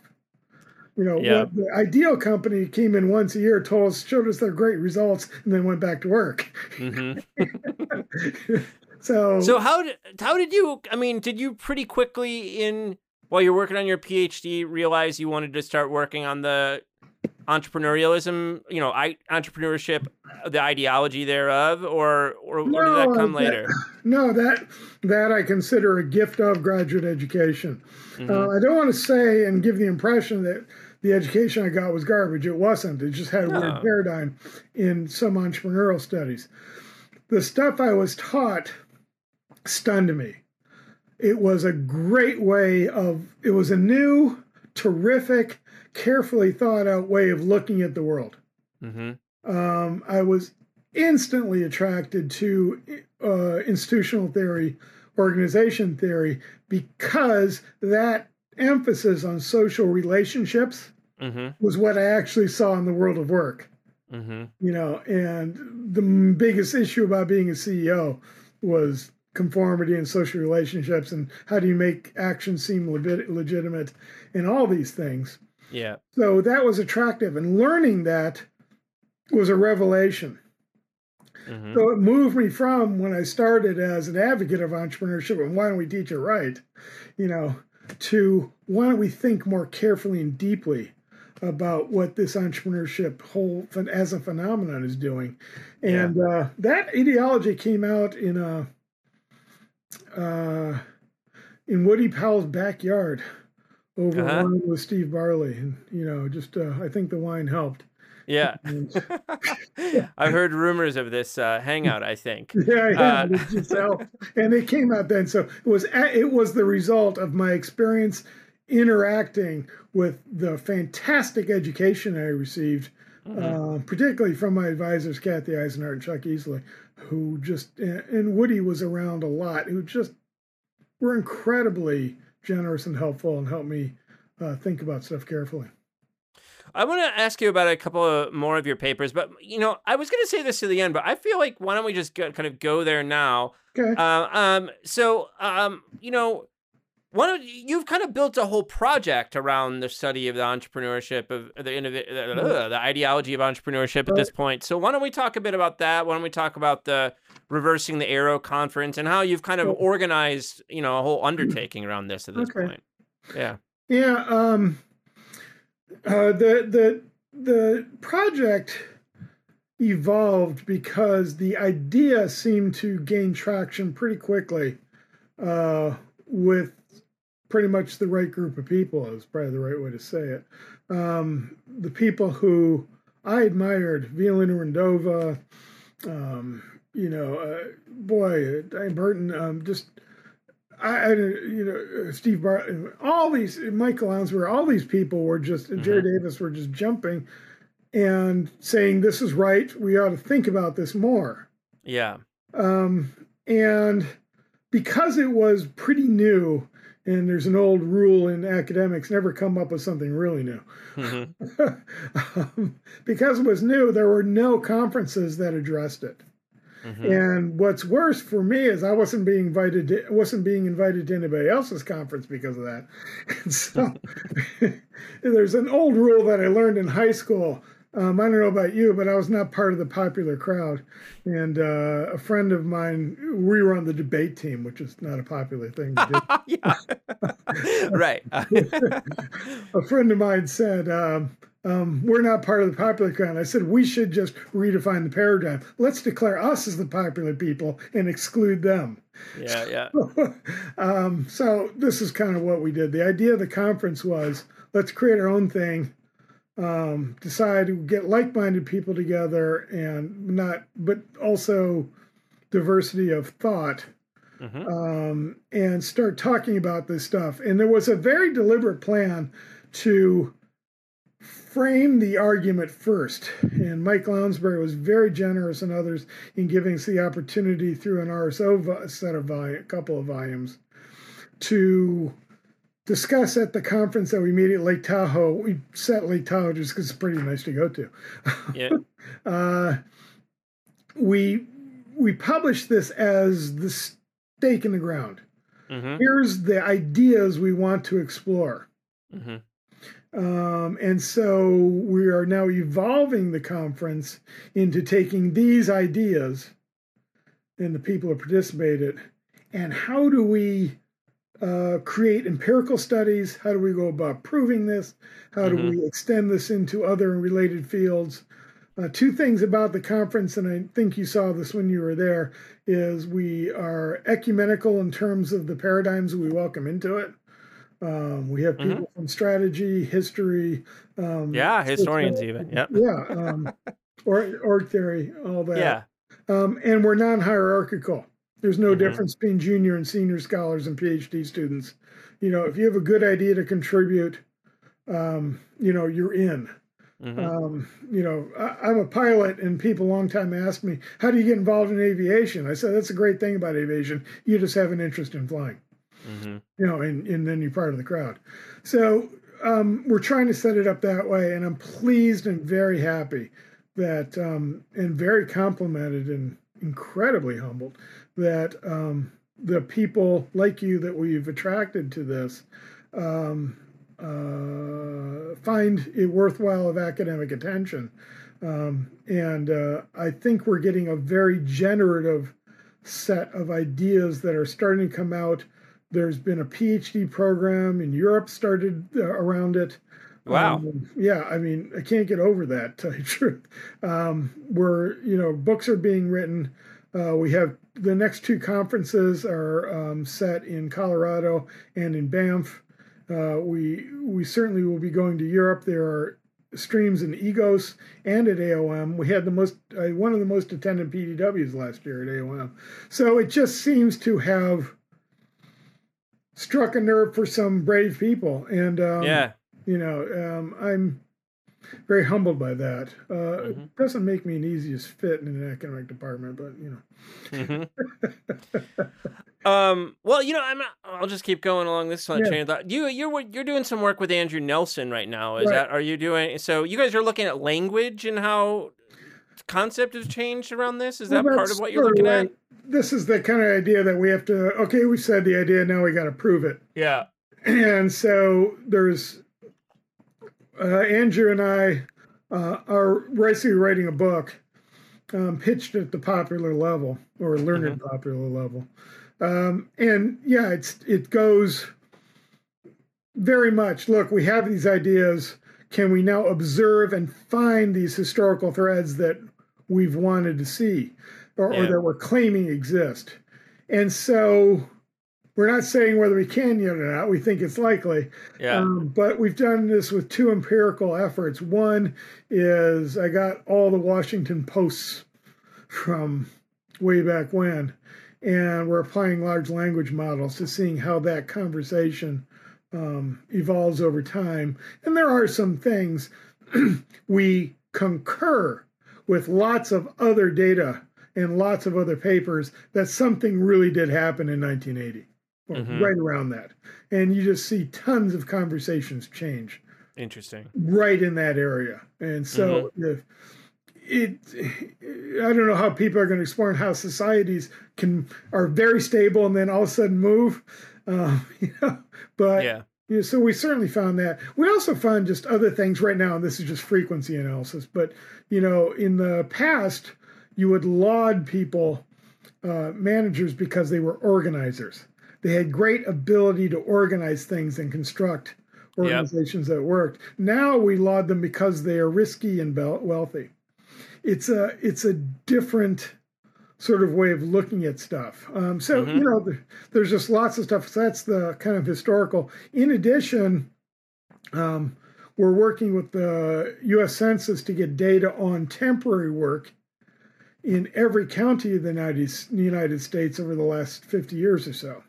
You know, yeah. the ideal company came in once a year, told us, showed us their great results, and then went back to work. Mm-hmm. so, so how did how did you? I mean, did you pretty quickly in while you're working on your PhD realize you wanted to start working on the entrepreneurialism? You know, I, entrepreneurship, the ideology thereof, or or, no, or did that come that, later? No, that that I consider a gift of graduate education. Mm-hmm. Uh, I don't want to say and give the impression that the education I got was garbage. It wasn't. It just had a no. weird paradigm in some entrepreneurial studies. The stuff I was taught stunned me. It was a great way of, it was a new, terrific, carefully thought out way of looking at the world. Mm-hmm. Um, I was instantly attracted to uh, institutional theory, organization theory, because that emphasis on social relationships mm-hmm. was what I actually saw in the world of work. Mm-hmm. You know, and the biggest issue about being a C E O was conformity and social relationships, and how do you make action seem legit- legitimate, and all these things. Yeah. So that was attractive, and learning that was a revelation. Mm-hmm. So it moved me from when I started as an advocate of entrepreneurship and why don't we teach it right, you know, to why don't we think more carefully and deeply about what this entrepreneurship whole as a phenomenon is doing. And yeah. uh, that ideology came out in a uh, in Woody Powell's backyard over uh-huh. wine with Steve Barley, and you know, just uh, I think the wine helped. Yeah. I've heard rumors of this uh, hangout, I think. Yeah, yeah. Uh, just and they came out then. So it was it was the result of my experience interacting with the fantastic education I received, mm-hmm. uh, particularly from my advisors, Kathy Eisenhart and Chuck Easley, who just, and Woody was around a lot, who just were incredibly generous and helpful and helped me uh, think about stuff carefully. I want to ask you about a couple of more of your papers, but, you know, I was going to say this to the end, but I feel like why don't we just go, kind of go there now? Okay. Uh, um, so, um, you know, One of, you've kind of built a whole project around the study of the entrepreneurship of the uh, the ideology of entrepreneurship at this point. So why don't we talk a bit about that? Why don't we talk about the Reversing the Arrow conference and how you've kind of organized, you know, a whole undertaking around this at this okay. point? Yeah, yeah. Um, uh, the the the project evolved because the idea seemed to gain traction pretty quickly uh, with pretty much the right group of people is probably the right way to say it. Um, the people who I admired, Villanueva, um, you know, uh, boy, Diane Burton, um, just, I, I, you know, Steve Barley, all these, Michael Lounsbury, all these people were just, mm-hmm. Jerry Davis were just jumping and saying, this is right, we ought to think about this more. Yeah. Um, and because it was pretty new, and there's an old rule in academics, never come up with something really new. Mm-hmm. um, because it was new, there were no conferences that addressed it. Mm-hmm. And what's worse for me is I wasn't being invited to, wasn't being invited to anybody else's conference because of that. And so there's an old rule that I learned in high school. Um, I don't know about you, but I was not part of the popular crowd. And uh, a friend of mine, we were on the debate team, which is not a popular thing to do. Yeah, right. A friend of mine said, um, um, we're not part of the popular crowd. I said, we should just redefine the paradigm. Let's declare us as the popular people and exclude them. Yeah, yeah. um, so this is kind of what we did. The idea of the conference was, let's create our own thing. Um, decide to get like-minded people together and not, but also diversity of thought, mm-hmm. um, and start talking about this stuff. And there was a very deliberate plan to frame the argument first. And Mike Lounsbury was very generous and others in giving us the opportunity through an R S O vo- set of volume, a couple of volumes to discuss at the conference that we meet at Lake Tahoe. We set Lake Tahoe just because it's pretty nice to go to. Yeah. uh, we we published this as the stake in the ground. Mm-hmm. Here's the ideas we want to explore. Mm-hmm. Um, and so we are now evolving the conference into taking these ideas and the people who participated and how do we Uh, create empirical studies. How do we go about proving this? How do mm-hmm. we extend this into other and related fields? Uh, two things about the conference, and I think you saw this when you were there, is we are ecumenical in terms of the paradigms we welcome into it. Um, we have people mm-hmm. from strategy, history. Um, yeah, historians even. Yep. Yeah. Um, or, or theory, all that. Yeah. Um, and we're non-hierarchical. There's no mm-hmm. difference between junior and senior scholars and PhD students. You know, if you have a good idea to contribute, um, you know, you're in. Mm-hmm. Um, you know, I, I'm a pilot, and people a long time asked me, how do you get involved in aviation? I said, that's a great thing about aviation. You just have an interest in flying, mm-hmm. you know, and, and then you're part of the crowd. So um, we're trying to set it up that way, and I'm pleased and very happy that um, and very complimented and incredibly humbled that um, the people like you that we've attracted to this um, uh, find it worthwhile of academic attention. Um, and uh, I think we're getting a very generative set of ideas that are starting to come out. There's been a PhD program in Europe started uh, around it. Wow. Um, yeah, I mean, I can't get over that, to tell you the truth. Um, we're, you know, books are being written. Uh, we have the next two conferences are um, set in Colorado and in Banff. Uh, we we certainly will be going to Europe. There are streams in E G O S and at A O M. We had the most uh, one of the most attended P D Ws last year at A O M. So it just seems to have struck a nerve for some brave people. And um, yeah. You know, um, I'm very humbled by that. Uh, mm-hmm. It doesn't make me an easiest fit in an academic department, but, you know. Mm-hmm. um, well, you know, I'm not, I'll just keep going along this yeah. chain of thought. You, you're, you're doing some work with Andrew Nelson right now. Is right. that, are you doing, so you guys are looking at language and how concept has changed around this? Is that well, part of what you're looking right. at? This is the kind of idea that we have to, okay, we said the idea, now we got to prove it. Yeah. And so there's, uh, Andrew and I uh, are basically writing a book um, pitched at the popular level or learned mm-hmm. popular level. Um, and yeah, it's it goes very much, look, we have these ideas. Can we now observe and find these historical threads that we've wanted to see or, yeah. or that we're claiming exist? And so we're not saying whether we can yet or not. We think it's likely. Yeah. Um, but we've done this with two empirical efforts. One is I got all the Washington Posts from way back when, and we're applying large language models to seeing how that conversation Um, evolves over time. And there are some things we concur with lots of other data and lots of other papers that something really did happen in nineteen eighty, or mm-hmm. right around that. And you just see tons of conversations change. Interesting. Right in that area. And so mm-hmm. if It, I don't know how people are going to explore how societies can are very stable and then all of a sudden move. Um, you know, but yeah. you know, so we certainly found that. We also found just other things right now, and this is just frequency analysis. But you know, in the past, you would laud people, uh, managers, because they were organizers. They had great ability to organize things and construct organizations yep. that worked. Now we laud them because they are risky and wealthy. It's a it's a different sort of way of looking at stuff. Um, so, mm-hmm. you know, there, there's just lots of stuff. So that's the kind of historical. In addition, um, we're working with the U S Census to get data on temporary work in every county of the United States over the last fifty years or so.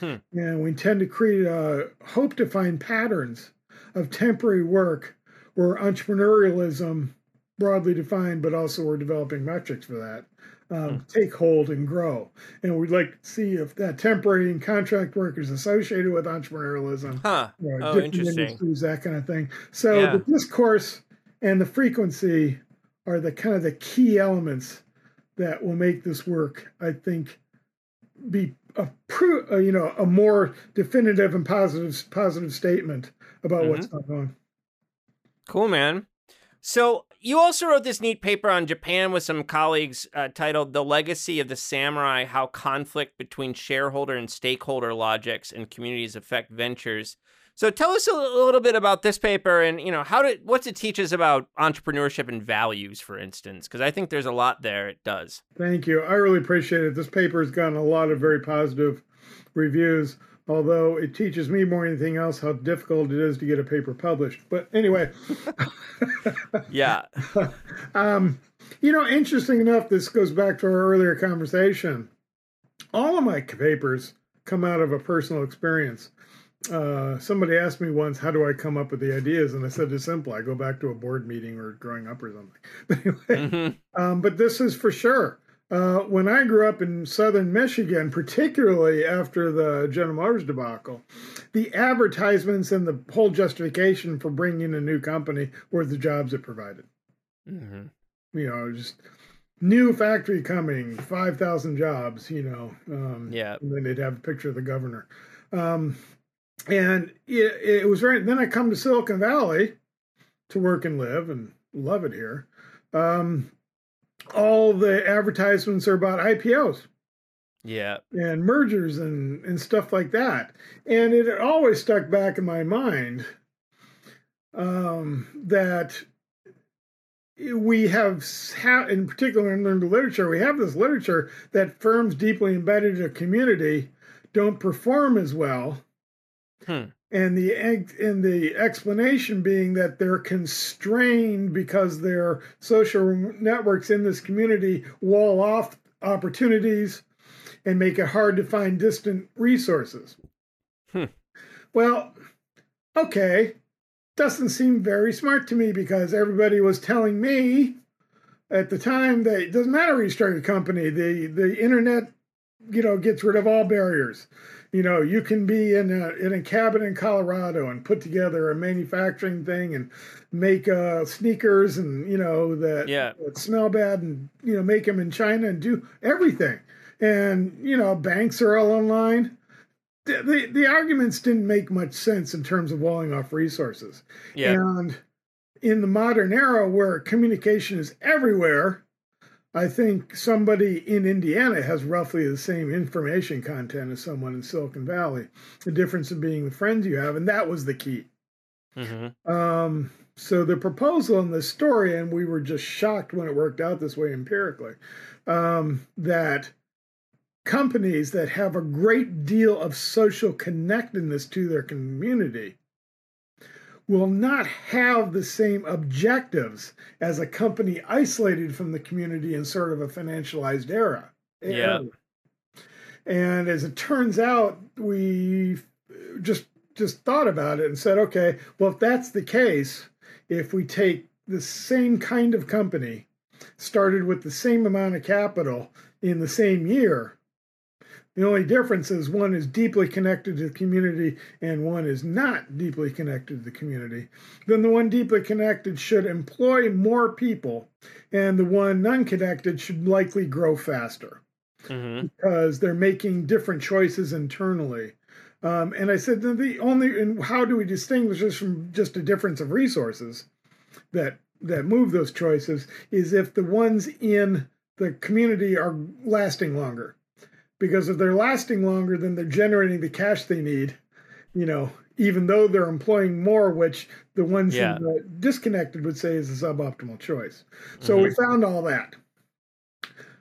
Hmm. And we intend to create a hope to find patterns of temporary work where entrepreneurialism, broadly defined, but also we're developing metrics for that, um, hmm. take hold and grow. And we'd like to see if that temporary and contract work is associated with entrepreneurialism, huh. you know, oh, different interesting. Industries, that kind of thing. So yeah. the discourse and the frequency are the kind of the key elements that will make this work, I think, be a, pro- a you know, a more definitive and positive, positive statement about mm-hmm. what's going on. Cool, man. So you also wrote this neat paper on Japan with some colleagues uh, titled The Legacy of the Samurai, How Conflict Between Shareholder and Stakeholder Logics and Communities Affect Ventures. So tell us a little bit about this paper and, you know, how did what's it teach us about entrepreneurship and values, for instance, because I think there's a lot there it does. Thank you. I really appreciate it. This paper has gotten a lot of very positive reviews, although it teaches me more than anything else how difficult it is to get a paper published. But anyway. yeah. Um, you know, interesting enough, this goes back to our earlier conversation. All of my papers come out of a personal experience. Uh, somebody asked me once, how do I come up with the ideas? And I said, it's simple. I go back to a board meeting or growing up or something. But anyway, mm-hmm. um, but this is for sure. Uh, when I grew up in southern Michigan, particularly after the General Motors debacle, the advertisements and the whole justification for bringing in a new company were the jobs it provided. Mm-hmm. You know, just new factory coming, five thousand jobs, you know. Um, yeah. And then they'd have a picture of the governor. Um, and it, it was very, then I come to Silicon Valley to work and live and love it here. Um All the advertisements are about I P Os, yeah, and mergers and, and stuff like that. And it always stuck back in my mind um, that we have, ha- in particular in the literature, we have this literature that firms deeply embedded in a community don't perform as well. Hmm. And the and the explanation being that they're constrained because their social networks in this community wall off opportunities and make it hard to find distant resources. Hmm. Well, okay, doesn't seem very smart to me because everybody was telling me at the time that it doesn't matter where you start your company, the the internet you know, gets rid of all barriers. You know, you can be in a in a cabin in Colorado and put together a manufacturing thing and make uh, sneakers and, you know, that, yeah. that smell bad and, you know, make them in China and do everything. And, you know, banks are all online. The, the, the arguments didn't make much sense in terms of walling off resources. Yeah. And in the modern era where communication is everywhere, I think somebody in Indiana has roughly the same information content as someone in Silicon Valley. The difference in being the friends you have, and that was the key. Mm-hmm. Um, so the proposal in this story, and we were just shocked when it worked out this way empirically, um, that companies that have a great deal of social connectedness to their community will not have the same objectives as a company isolated from the community in sort of a financialized era. Yeah. And as it turns out, we just just thought about it and said, okay, well, if that's the case, if we take the same kind of company, started with the same amount of capital in the same year, the only difference is one is deeply connected to the community and one is not deeply connected to the community. Then the one deeply connected should employ more people, and the one non-connected should likely grow faster mm-hmm. because they're making different choices internally. Um, and I said, the only, and how do we distinguish this from just a difference of resources that that move those choices? Is if the ones in the community are lasting longer. Because if they're lasting longer, then they're generating the cash they need, you know, even though they're employing more, which the ones yeah. in the disconnected would say is a suboptimal choice. So mm-hmm. we found all that.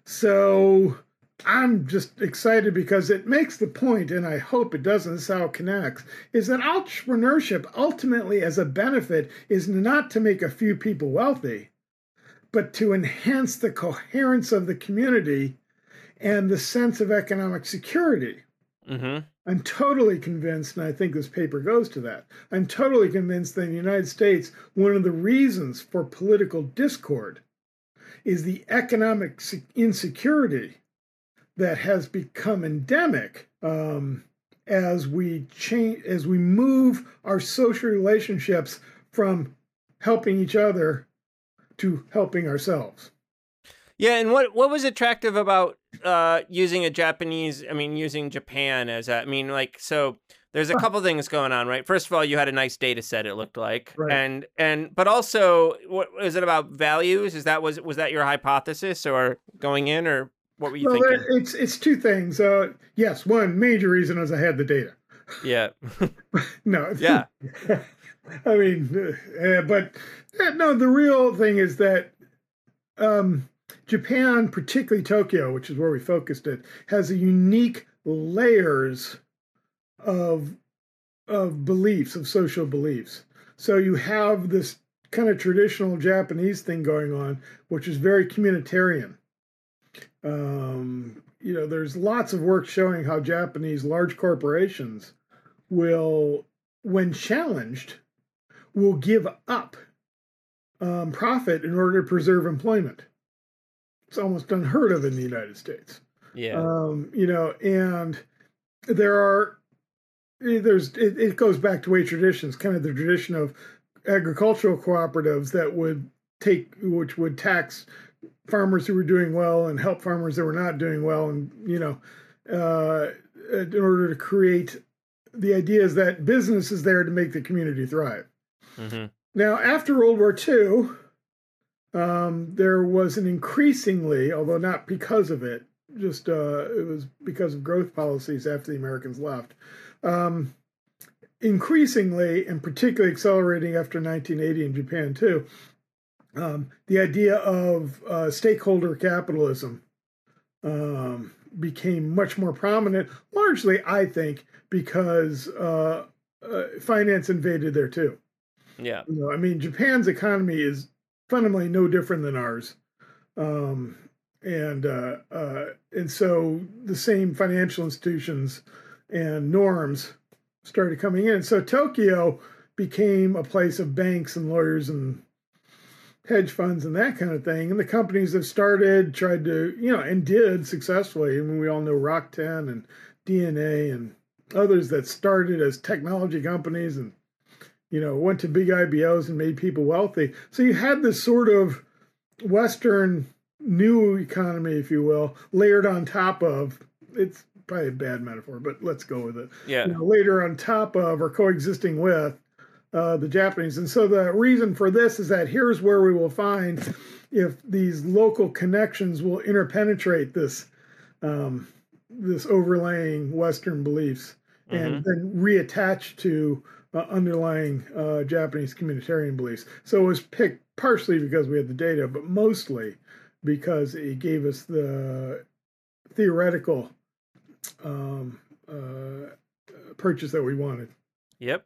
So I'm just excited because it makes the point, and I hope it doesn't, this is how it connects, is that entrepreneurship ultimately as a benefit is not to make a few people wealthy, but to enhance the coherence of the community and the sense of economic security. Mm-hmm. I'm totally convinced, and I think this paper goes to that, I'm totally convinced that in the United States, one of the reasons for political discord is the economic insecurity that has become endemic um, as we change, as we move our social relationships from helping each other to helping ourselves. Yeah, and what, what was attractive about uh, using a Japanese, I mean, using Japan as a, I mean, like, so there's a couple things going on, right? First of all, you had a nice data set, it looked like. Right. And, and, but also, what is it about values? Is that, was, was that your hypothesis or going in, or what were you well, thinking? It's, it's two things. Uh, yes, one major reason is I had the data. Yeah. no. Yeah. I mean, uh, but no, the real thing is that, um, Japan, particularly Tokyo, which is where we focused it, has a unique layers of of beliefs, of social beliefs. So you have this kind of traditional Japanese thing going on, which is very communitarian. Um, you know, there's lots of work showing how Japanese large corporations will, when challenged, will give up um, profit in order to preserve employment. It's almost unheard of in the United States. Yeah. Um, you know, and there are, there's, it, it goes back to way traditions, kind of the tradition of agricultural cooperatives that would take, which would tax farmers who were doing well and help farmers that were not doing well. And, you know, uh, in order to create, the idea is that business is there to make the community thrive. Mm-hmm. Now, after World War Two, Um, there was an increasingly, although not because of it, just uh, it was because of growth policies after the Americans left, um, increasingly, and particularly accelerating after nineteen eighty in Japan too, um, the idea of uh, stakeholder capitalism um, became much more prominent, largely, I think, because uh, uh, finance invaded there too. Yeah. You know, I mean, Japan's economy is fundamentally no different than ours. Um, and uh, uh, and so the same financial institutions and norms started coming in. So Tokyo became a place of banks and lawyers and hedge funds and that kind of thing. And the companies have started, tried to, you know, and did successfully. I mean, we all know Rock ten and D N A and others that started as technology companies and, you know, went to big I P Os and made people wealthy. So you had this sort of Western new economy, if you will, layered on top of, it's probably a bad metaphor, but let's go with it. Yeah. You know, later on top of or coexisting with uh, the Japanese. And so the reason for this is that here's where we will find if these local connections will interpenetrate this um, this overlaying Western beliefs and then mm-hmm. reattach to uh, underlying uh, Japanese communitarian beliefs. So it was picked partially because we had the data, but mostly because it gave us the theoretical um, uh, purchase that we wanted. Yep.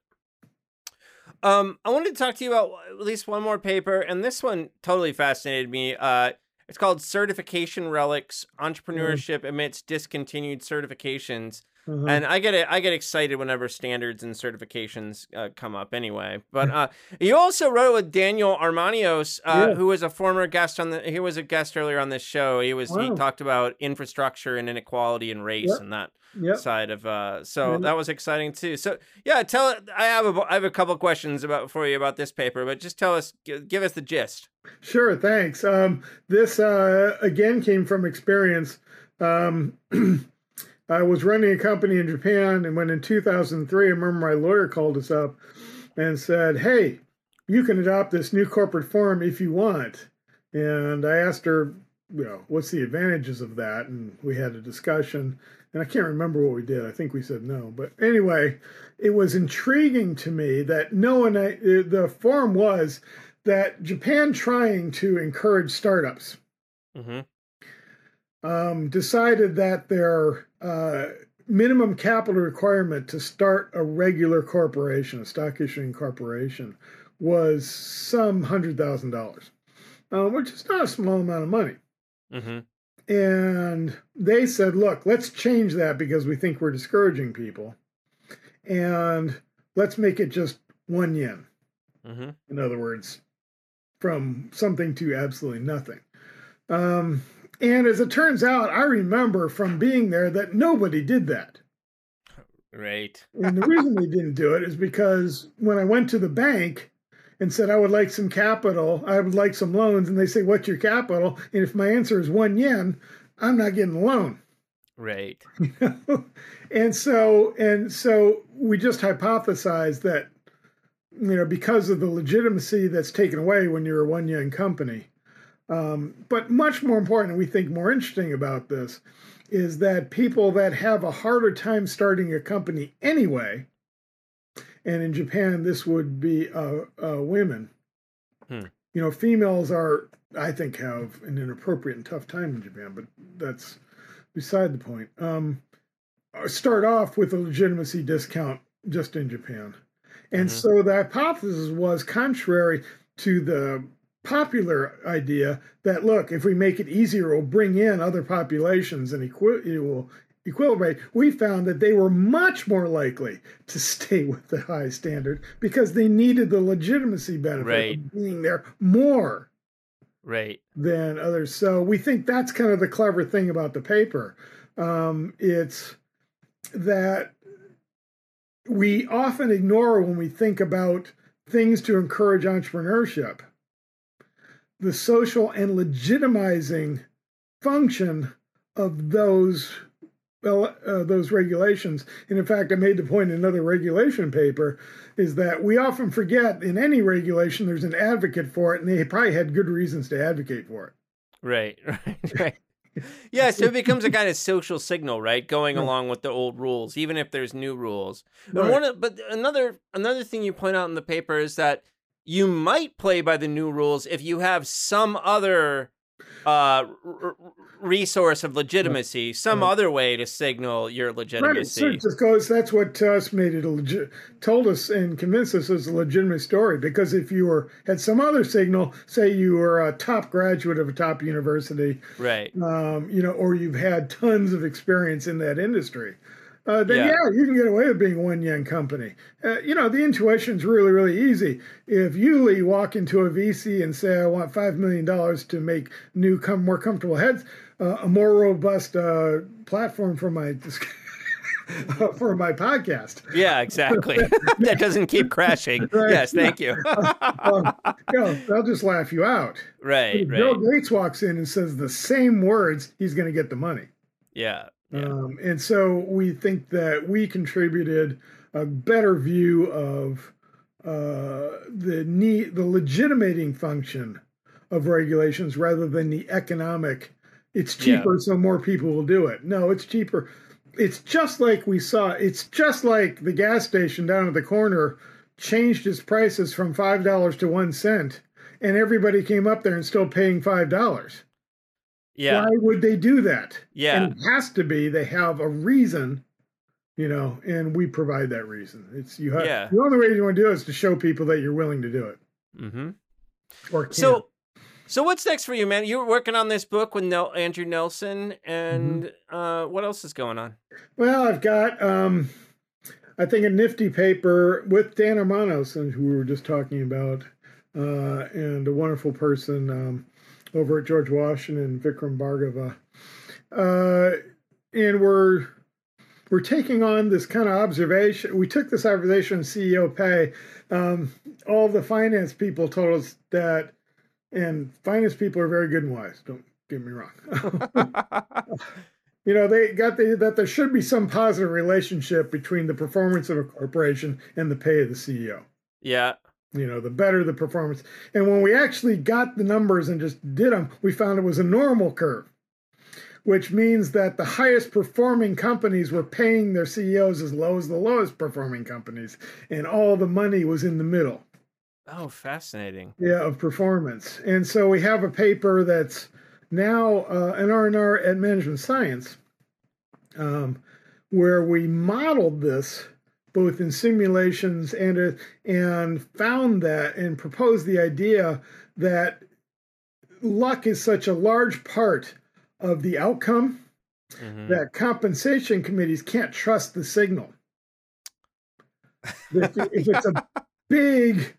Um, I wanted to talk to you about at least one more paper, and this one totally fascinated me. Uh, it's called Certification Relics, Entrepreneurship mm-hmm. Amidst Discontinued Certifications. Mm-hmm. And I get it. I get excited whenever standards and certifications uh, come up anyway. But uh, you also wrote with Daniel Armanios, uh, yeah. who was a former guest on the, he was a guest earlier on this show. He was, wow. he talked about infrastructure and inequality and race yep. and that yep. side of, uh, so mm-hmm. that was exciting too. So yeah, tell, I have a, I have a couple of questions about, for you about this paper, but just tell us, give us the gist. Sure. Thanks. Um, this, uh, again, came from experience. Um, I was running a company in Japan, and when in two thousand three, I remember my lawyer called us up and said, hey, you can adopt this new corporate form if you want. And I asked her, you know, what's the advantages of that? And we had a discussion, and I can't remember what we did. I think we said no. But anyway, it was intriguing to me that no one, I, the form was that Japan trying to encourage startups. Mm-hmm. Um, decided that their uh, minimum capital requirement to start a regular corporation, a stock issuing corporation, was some one hundred thousand dollars, uh, which is not a small amount of money. Mm-hmm. And they said, look, let's change that because we think we're discouraging people. And let's make it just one yen. Mm-hmm. In other words, from something to absolutely nothing. Um And as it turns out, I remember from being there that nobody did that. Right. And the reason they didn't do it is because when I went to the bank and said, I would like some capital, I would like some loans, and they say, what's your capital? And if my answer is one yen, I'm not getting a loan. Right. You know? And so, and so we just hypothesized that, you know, because of the legitimacy that's taken away when you're a one yen company. Um, but much more important, and we think more interesting about this, is that people that have a harder time starting a company anyway, and in Japan, this would be uh, uh, women. Hmm. You know, females are, I think, have an inappropriate and tough time in Japan, but that's beside the point. Um, start off with a legitimacy discount just in Japan. And mm-hmm. so the hypothesis was contrary to the popular idea that, look, if we make it easier, we'll bring in other populations and equi- it will equilibrate. We found that they were much more likely to stay with the high standard because they needed the legitimacy benefit right. of being there more right. than others. So we think that's kind of the clever thing about the paper. Um, it's that we often ignore when we think about things to encourage entrepreneurship, the social and legitimizing function of those well, uh, those regulations. And in fact, I made the point in another regulation paper is that we often forget in any regulation, there's an advocate for it, and they probably had good reasons to advocate for it. Right, right, right. Yeah, so it becomes a kind of social signal, right? Going along with the old rules, even if there's new rules. Right. One of, but another another thing you point out in the paper is that you might play by the new rules if you have some other uh, r- resource of legitimacy, some right. other way to signal your legitimacy. Right. So it goes, that's what us made it a legit, told us and convinced us is a legitimate story. Because if you were had some other signal, say you were a top graduate of a top university, right? Um, you know, or you've had tons of experience in that industry, uh, then yeah. yeah, you can get away with being a one-yen company. Uh, you know, the intuition's really, really easy. If you, Lee, walk into a V C and say, I want five million dollars to make new, com- more comfortable heads, uh, a more robust uh, platform for my Uh, for my podcast. Yeah, exactly. That doesn't keep crashing. Right. Yes, thank you. uh, um, you know, they'll just laugh you out. Right, if right. Bill Gates walks in and says the same words, he's going to get the money. Yeah. yeah. Um, and so we think that we contributed a better view of uh, the need, the legitimating function of regulations rather than the economic, it's cheaper, yeah. so more people will do it. No, it's cheaper. It's just like we saw, it's just like the gas station down at the corner changed its prices from five dollars to one cent, and everybody came up there and still paying five dollars. Yeah. Why would they do that? Yeah. And it has to be, they have a reason, you know, and we provide that reason. It's you have, yeah. The only way you want to do it is to show people that you're willing to do it. Mm-hmm. Or can. So, So what's next for you, man? You were working on this book with Nel- Andrew Nelson, and mm-hmm. uh, what else is going on? Well, I've got, um, I think, a nifty paper with Dan Armanios, who we were just talking about, uh, and a wonderful person um, over at George Washington, Vikram Bhargava. Uh, and we're we're taking on this kind of observation. We took this observation on C E O pay. Um, all the finance people told us that. And finance people are very good and wise. Don't get me wrong. You know, they got the, that there should be some positive relationship between the performance of a corporation and the pay of the C E O. Yeah. You know, the better the performance. And when we actually got the numbers and just did them, we found it was a normal curve, which means that the highest performing companies were paying their C E Os as low as the lowest performing companies. And all the money was in the middle. Oh, fascinating. Yeah, of performance. And so we have a paper that's now uh, an R and R at Management Science, um, where we modeled this both in simulations and uh, and found that and proposed the idea that luck is such a large part of the outcome mm-hmm. that compensation committees can't trust the signal. if, if it's a big...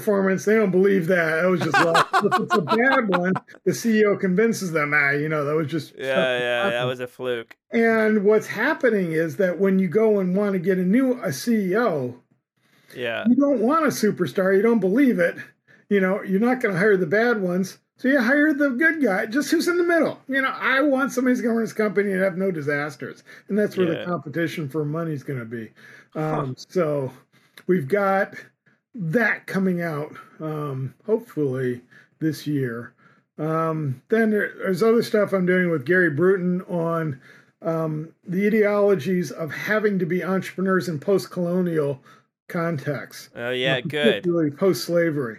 performance, they don't believe that. That was just luck. If it's a bad one, the C E O convinces them, ah, you know, that was just yeah, yeah, happen. That was a fluke. And what's happening is that when you go and want to get a new a C E O, yeah, you don't want a superstar. You don't believe it. You know, you're not going to hire the bad ones, so you hire the good guy, just who's in the middle. You know, I want somebody who's going to run his company and have no disasters, and that's where yeah. the competition for money is going to be. Um, huh. So we've got. That coming out, um, hopefully this year. Um, then there, there's other stuff I'm doing with Gary Bruton on um, the ideologies of having to be entrepreneurs in post-colonial contexts. Oh yeah, good. Particularly post-slavery.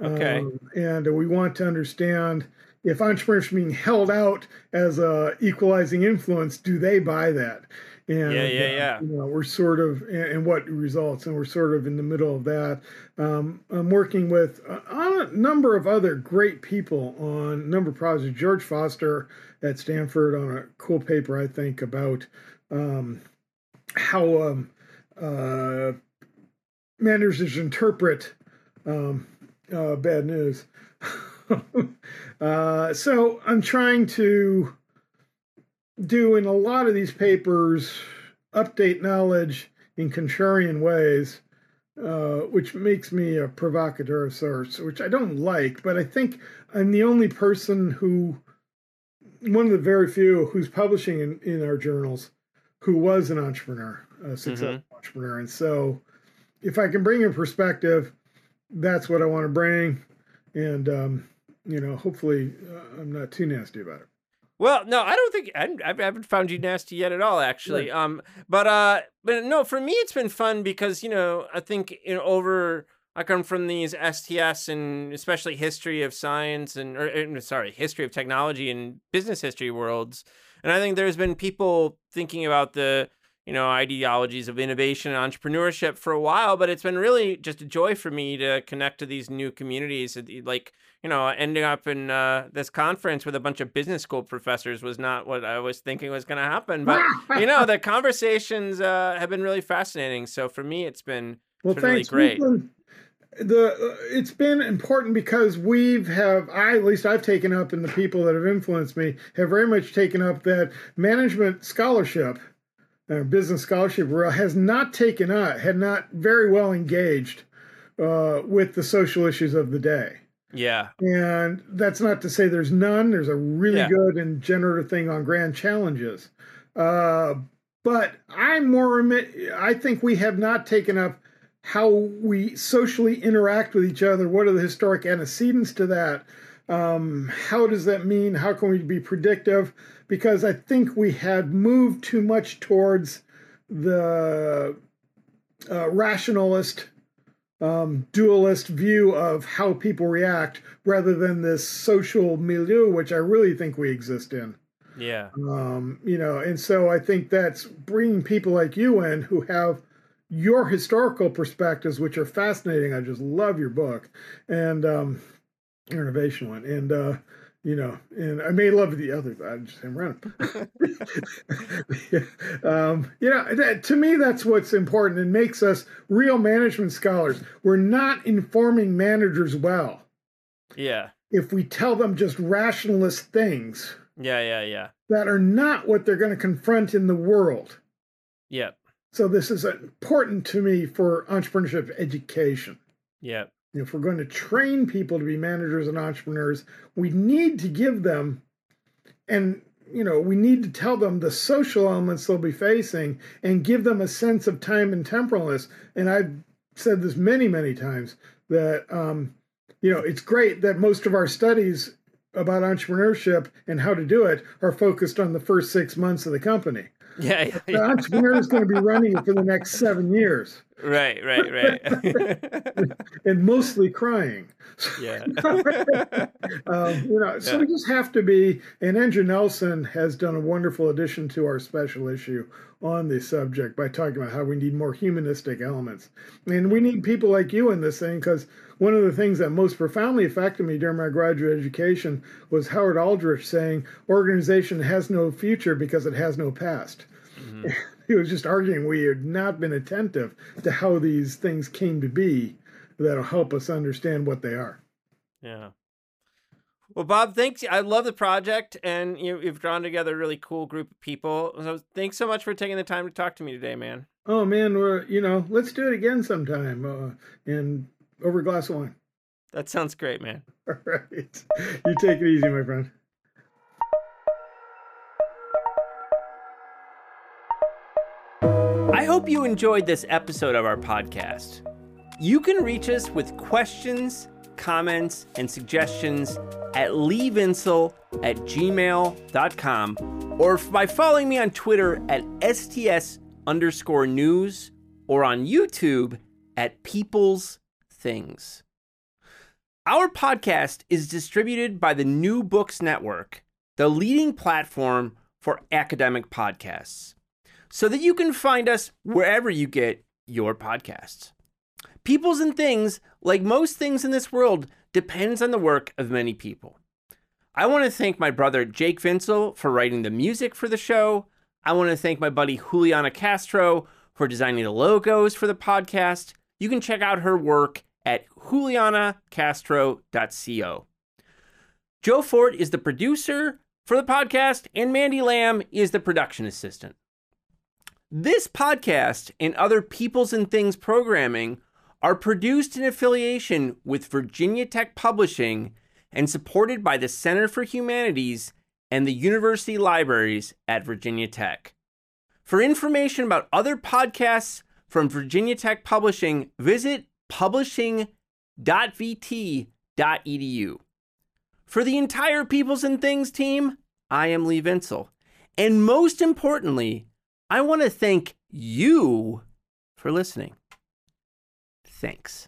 Okay. Um, and we want to understand if entrepreneurs are being held out as a equalizing influence, do they buy that? And, yeah, yeah, yeah. Uh, you know, we're sort of, and, and what results, and we're sort of in the middle of that. Um, I'm working with uh, on a number of other great people on a number of projects. George Foster at Stanford on a cool paper, I think, about um, how um, uh, managers interpret um, uh, bad news. uh, so I'm trying to. Do in a lot of these papers update knowledge in contrarian ways, uh, which makes me a provocateur of sorts, which I don't like, but I think I'm the only person who, one of the very few who's publishing in, in our journals, who was an entrepreneur, a successful mm-hmm. entrepreneur. And so if I can bring in perspective, that's what I want to bring. And, um, you know, hopefully uh, I'm not too nasty about it. Well, no, I don't think I, I haven't found you nasty yet at all, actually. Yeah. Um, but uh, but no, for me, it's been fun because, you know, I think you know, over I come from these S T S and especially history of science and or sorry, history of technology and business history worlds. And I think there's been people thinking about the you know, ideologies of innovation and entrepreneurship for a while, but it's been really just a joy for me to connect to these new communities. Like, you know, ending up in uh, this conference with a bunch of business school professors was not what I was thinking was going to happen. But, you know, the conversations uh, have been really fascinating. So for me, it's been, well, it's been really great. Been, the, it's been important because we've have, I, at least I've taken up, and the people that have influenced me have very much taken up that management scholarship. Uh, business scholarship has not taken up, had not very well engaged uh, with the social issues of the day. Yeah. And that's not to say there's none. There's a really yeah. good and generative thing on grand challenges. Uh, but I'm more, I think we have not taken up how we socially interact with each other. What are the historic antecedents to that? Um, how does that mean? How can we be predictive? Because I think we had moved too much towards the uh, rationalist, um, dualist view of how people react rather than this social milieu, which I really think we exist in. Yeah. Um, you know, and so I think that's bringing people like you in who have your historical perspectives, which are fascinating. I just love your book. And, um, innovation one. And, uh, you know, and I may love the other, but I just am running. um, you know, that, to me, that's what's important and makes us real management scholars. We're not informing managers well. Yeah. If we tell them just rationalist things. Yeah, yeah, yeah. That are not what they're going to confront in the world. Yeah. So this is important to me for entrepreneurship education. Yeah. If we're going to train people to be managers and entrepreneurs, we need to give them, and, you know, we need to tell them the social elements they'll be facing and give them a sense of time and temporalness. And I've said this many, many times that, um, you know, it's great that most of our studies about entrepreneurship and how to do it are focused on the first six months of the company. Yeah, yeah, yeah. The entrepreneur is going to be running it for the next seven years. Right, right, right. And mostly crying. Yeah. um, you know, so yeah. we just have to be, and Andrew Nelson has done a wonderful addition to our special issue on this subject by talking about how we need more humanistic elements. And we need people like you in this thing, because one of the things that most profoundly affected me during my graduate education was Howard Aldrich saying, organization has no future because it has no past. Mm-hmm. He was just arguing we had not been attentive to how these things came to be that'll help us understand what they are. Yeah. Well, Bob, thanks. I love the project, and you, you've drawn together a really cool group of people. So thanks so much for taking the time to talk to me today, man. Oh, man, we're, you know, let's do it again sometime uh, and over a glass of wine. That sounds great, man. All right. You take it easy, my friend. I hope you enjoyed this episode of our podcast. You can reach us with questions, comments, and suggestions at lee vinsel at gmail dot com or by following me on Twitter at sts underscore news or on YouTube at Peoples Things. Our podcast is distributed by the New Books Network, the leading platform for academic podcasts, so that you can find us wherever you get your podcasts. Peoples and Things, like most things in this world, depends on the work of many people. I want to thank my brother Jake Vinsel for writing the music for the show. I want to thank my buddy Juliana Castro for designing the logos for the podcast. You can check out her work at juliana castro dot co. Joe Fort is the producer for the podcast, and Mandy Lamb is the production assistant. This podcast and other Peoples and Things programming are produced in affiliation with Virginia Tech Publishing and supported by the Center for Humanities and the University Libraries at Virginia Tech. For information about other podcasts from Virginia Tech Publishing, visit publishing dot v t dot e d u. For the entire Peoples and Things team, I am Lee Vinsel. And most importantly, I want to thank you for listening. Thanks.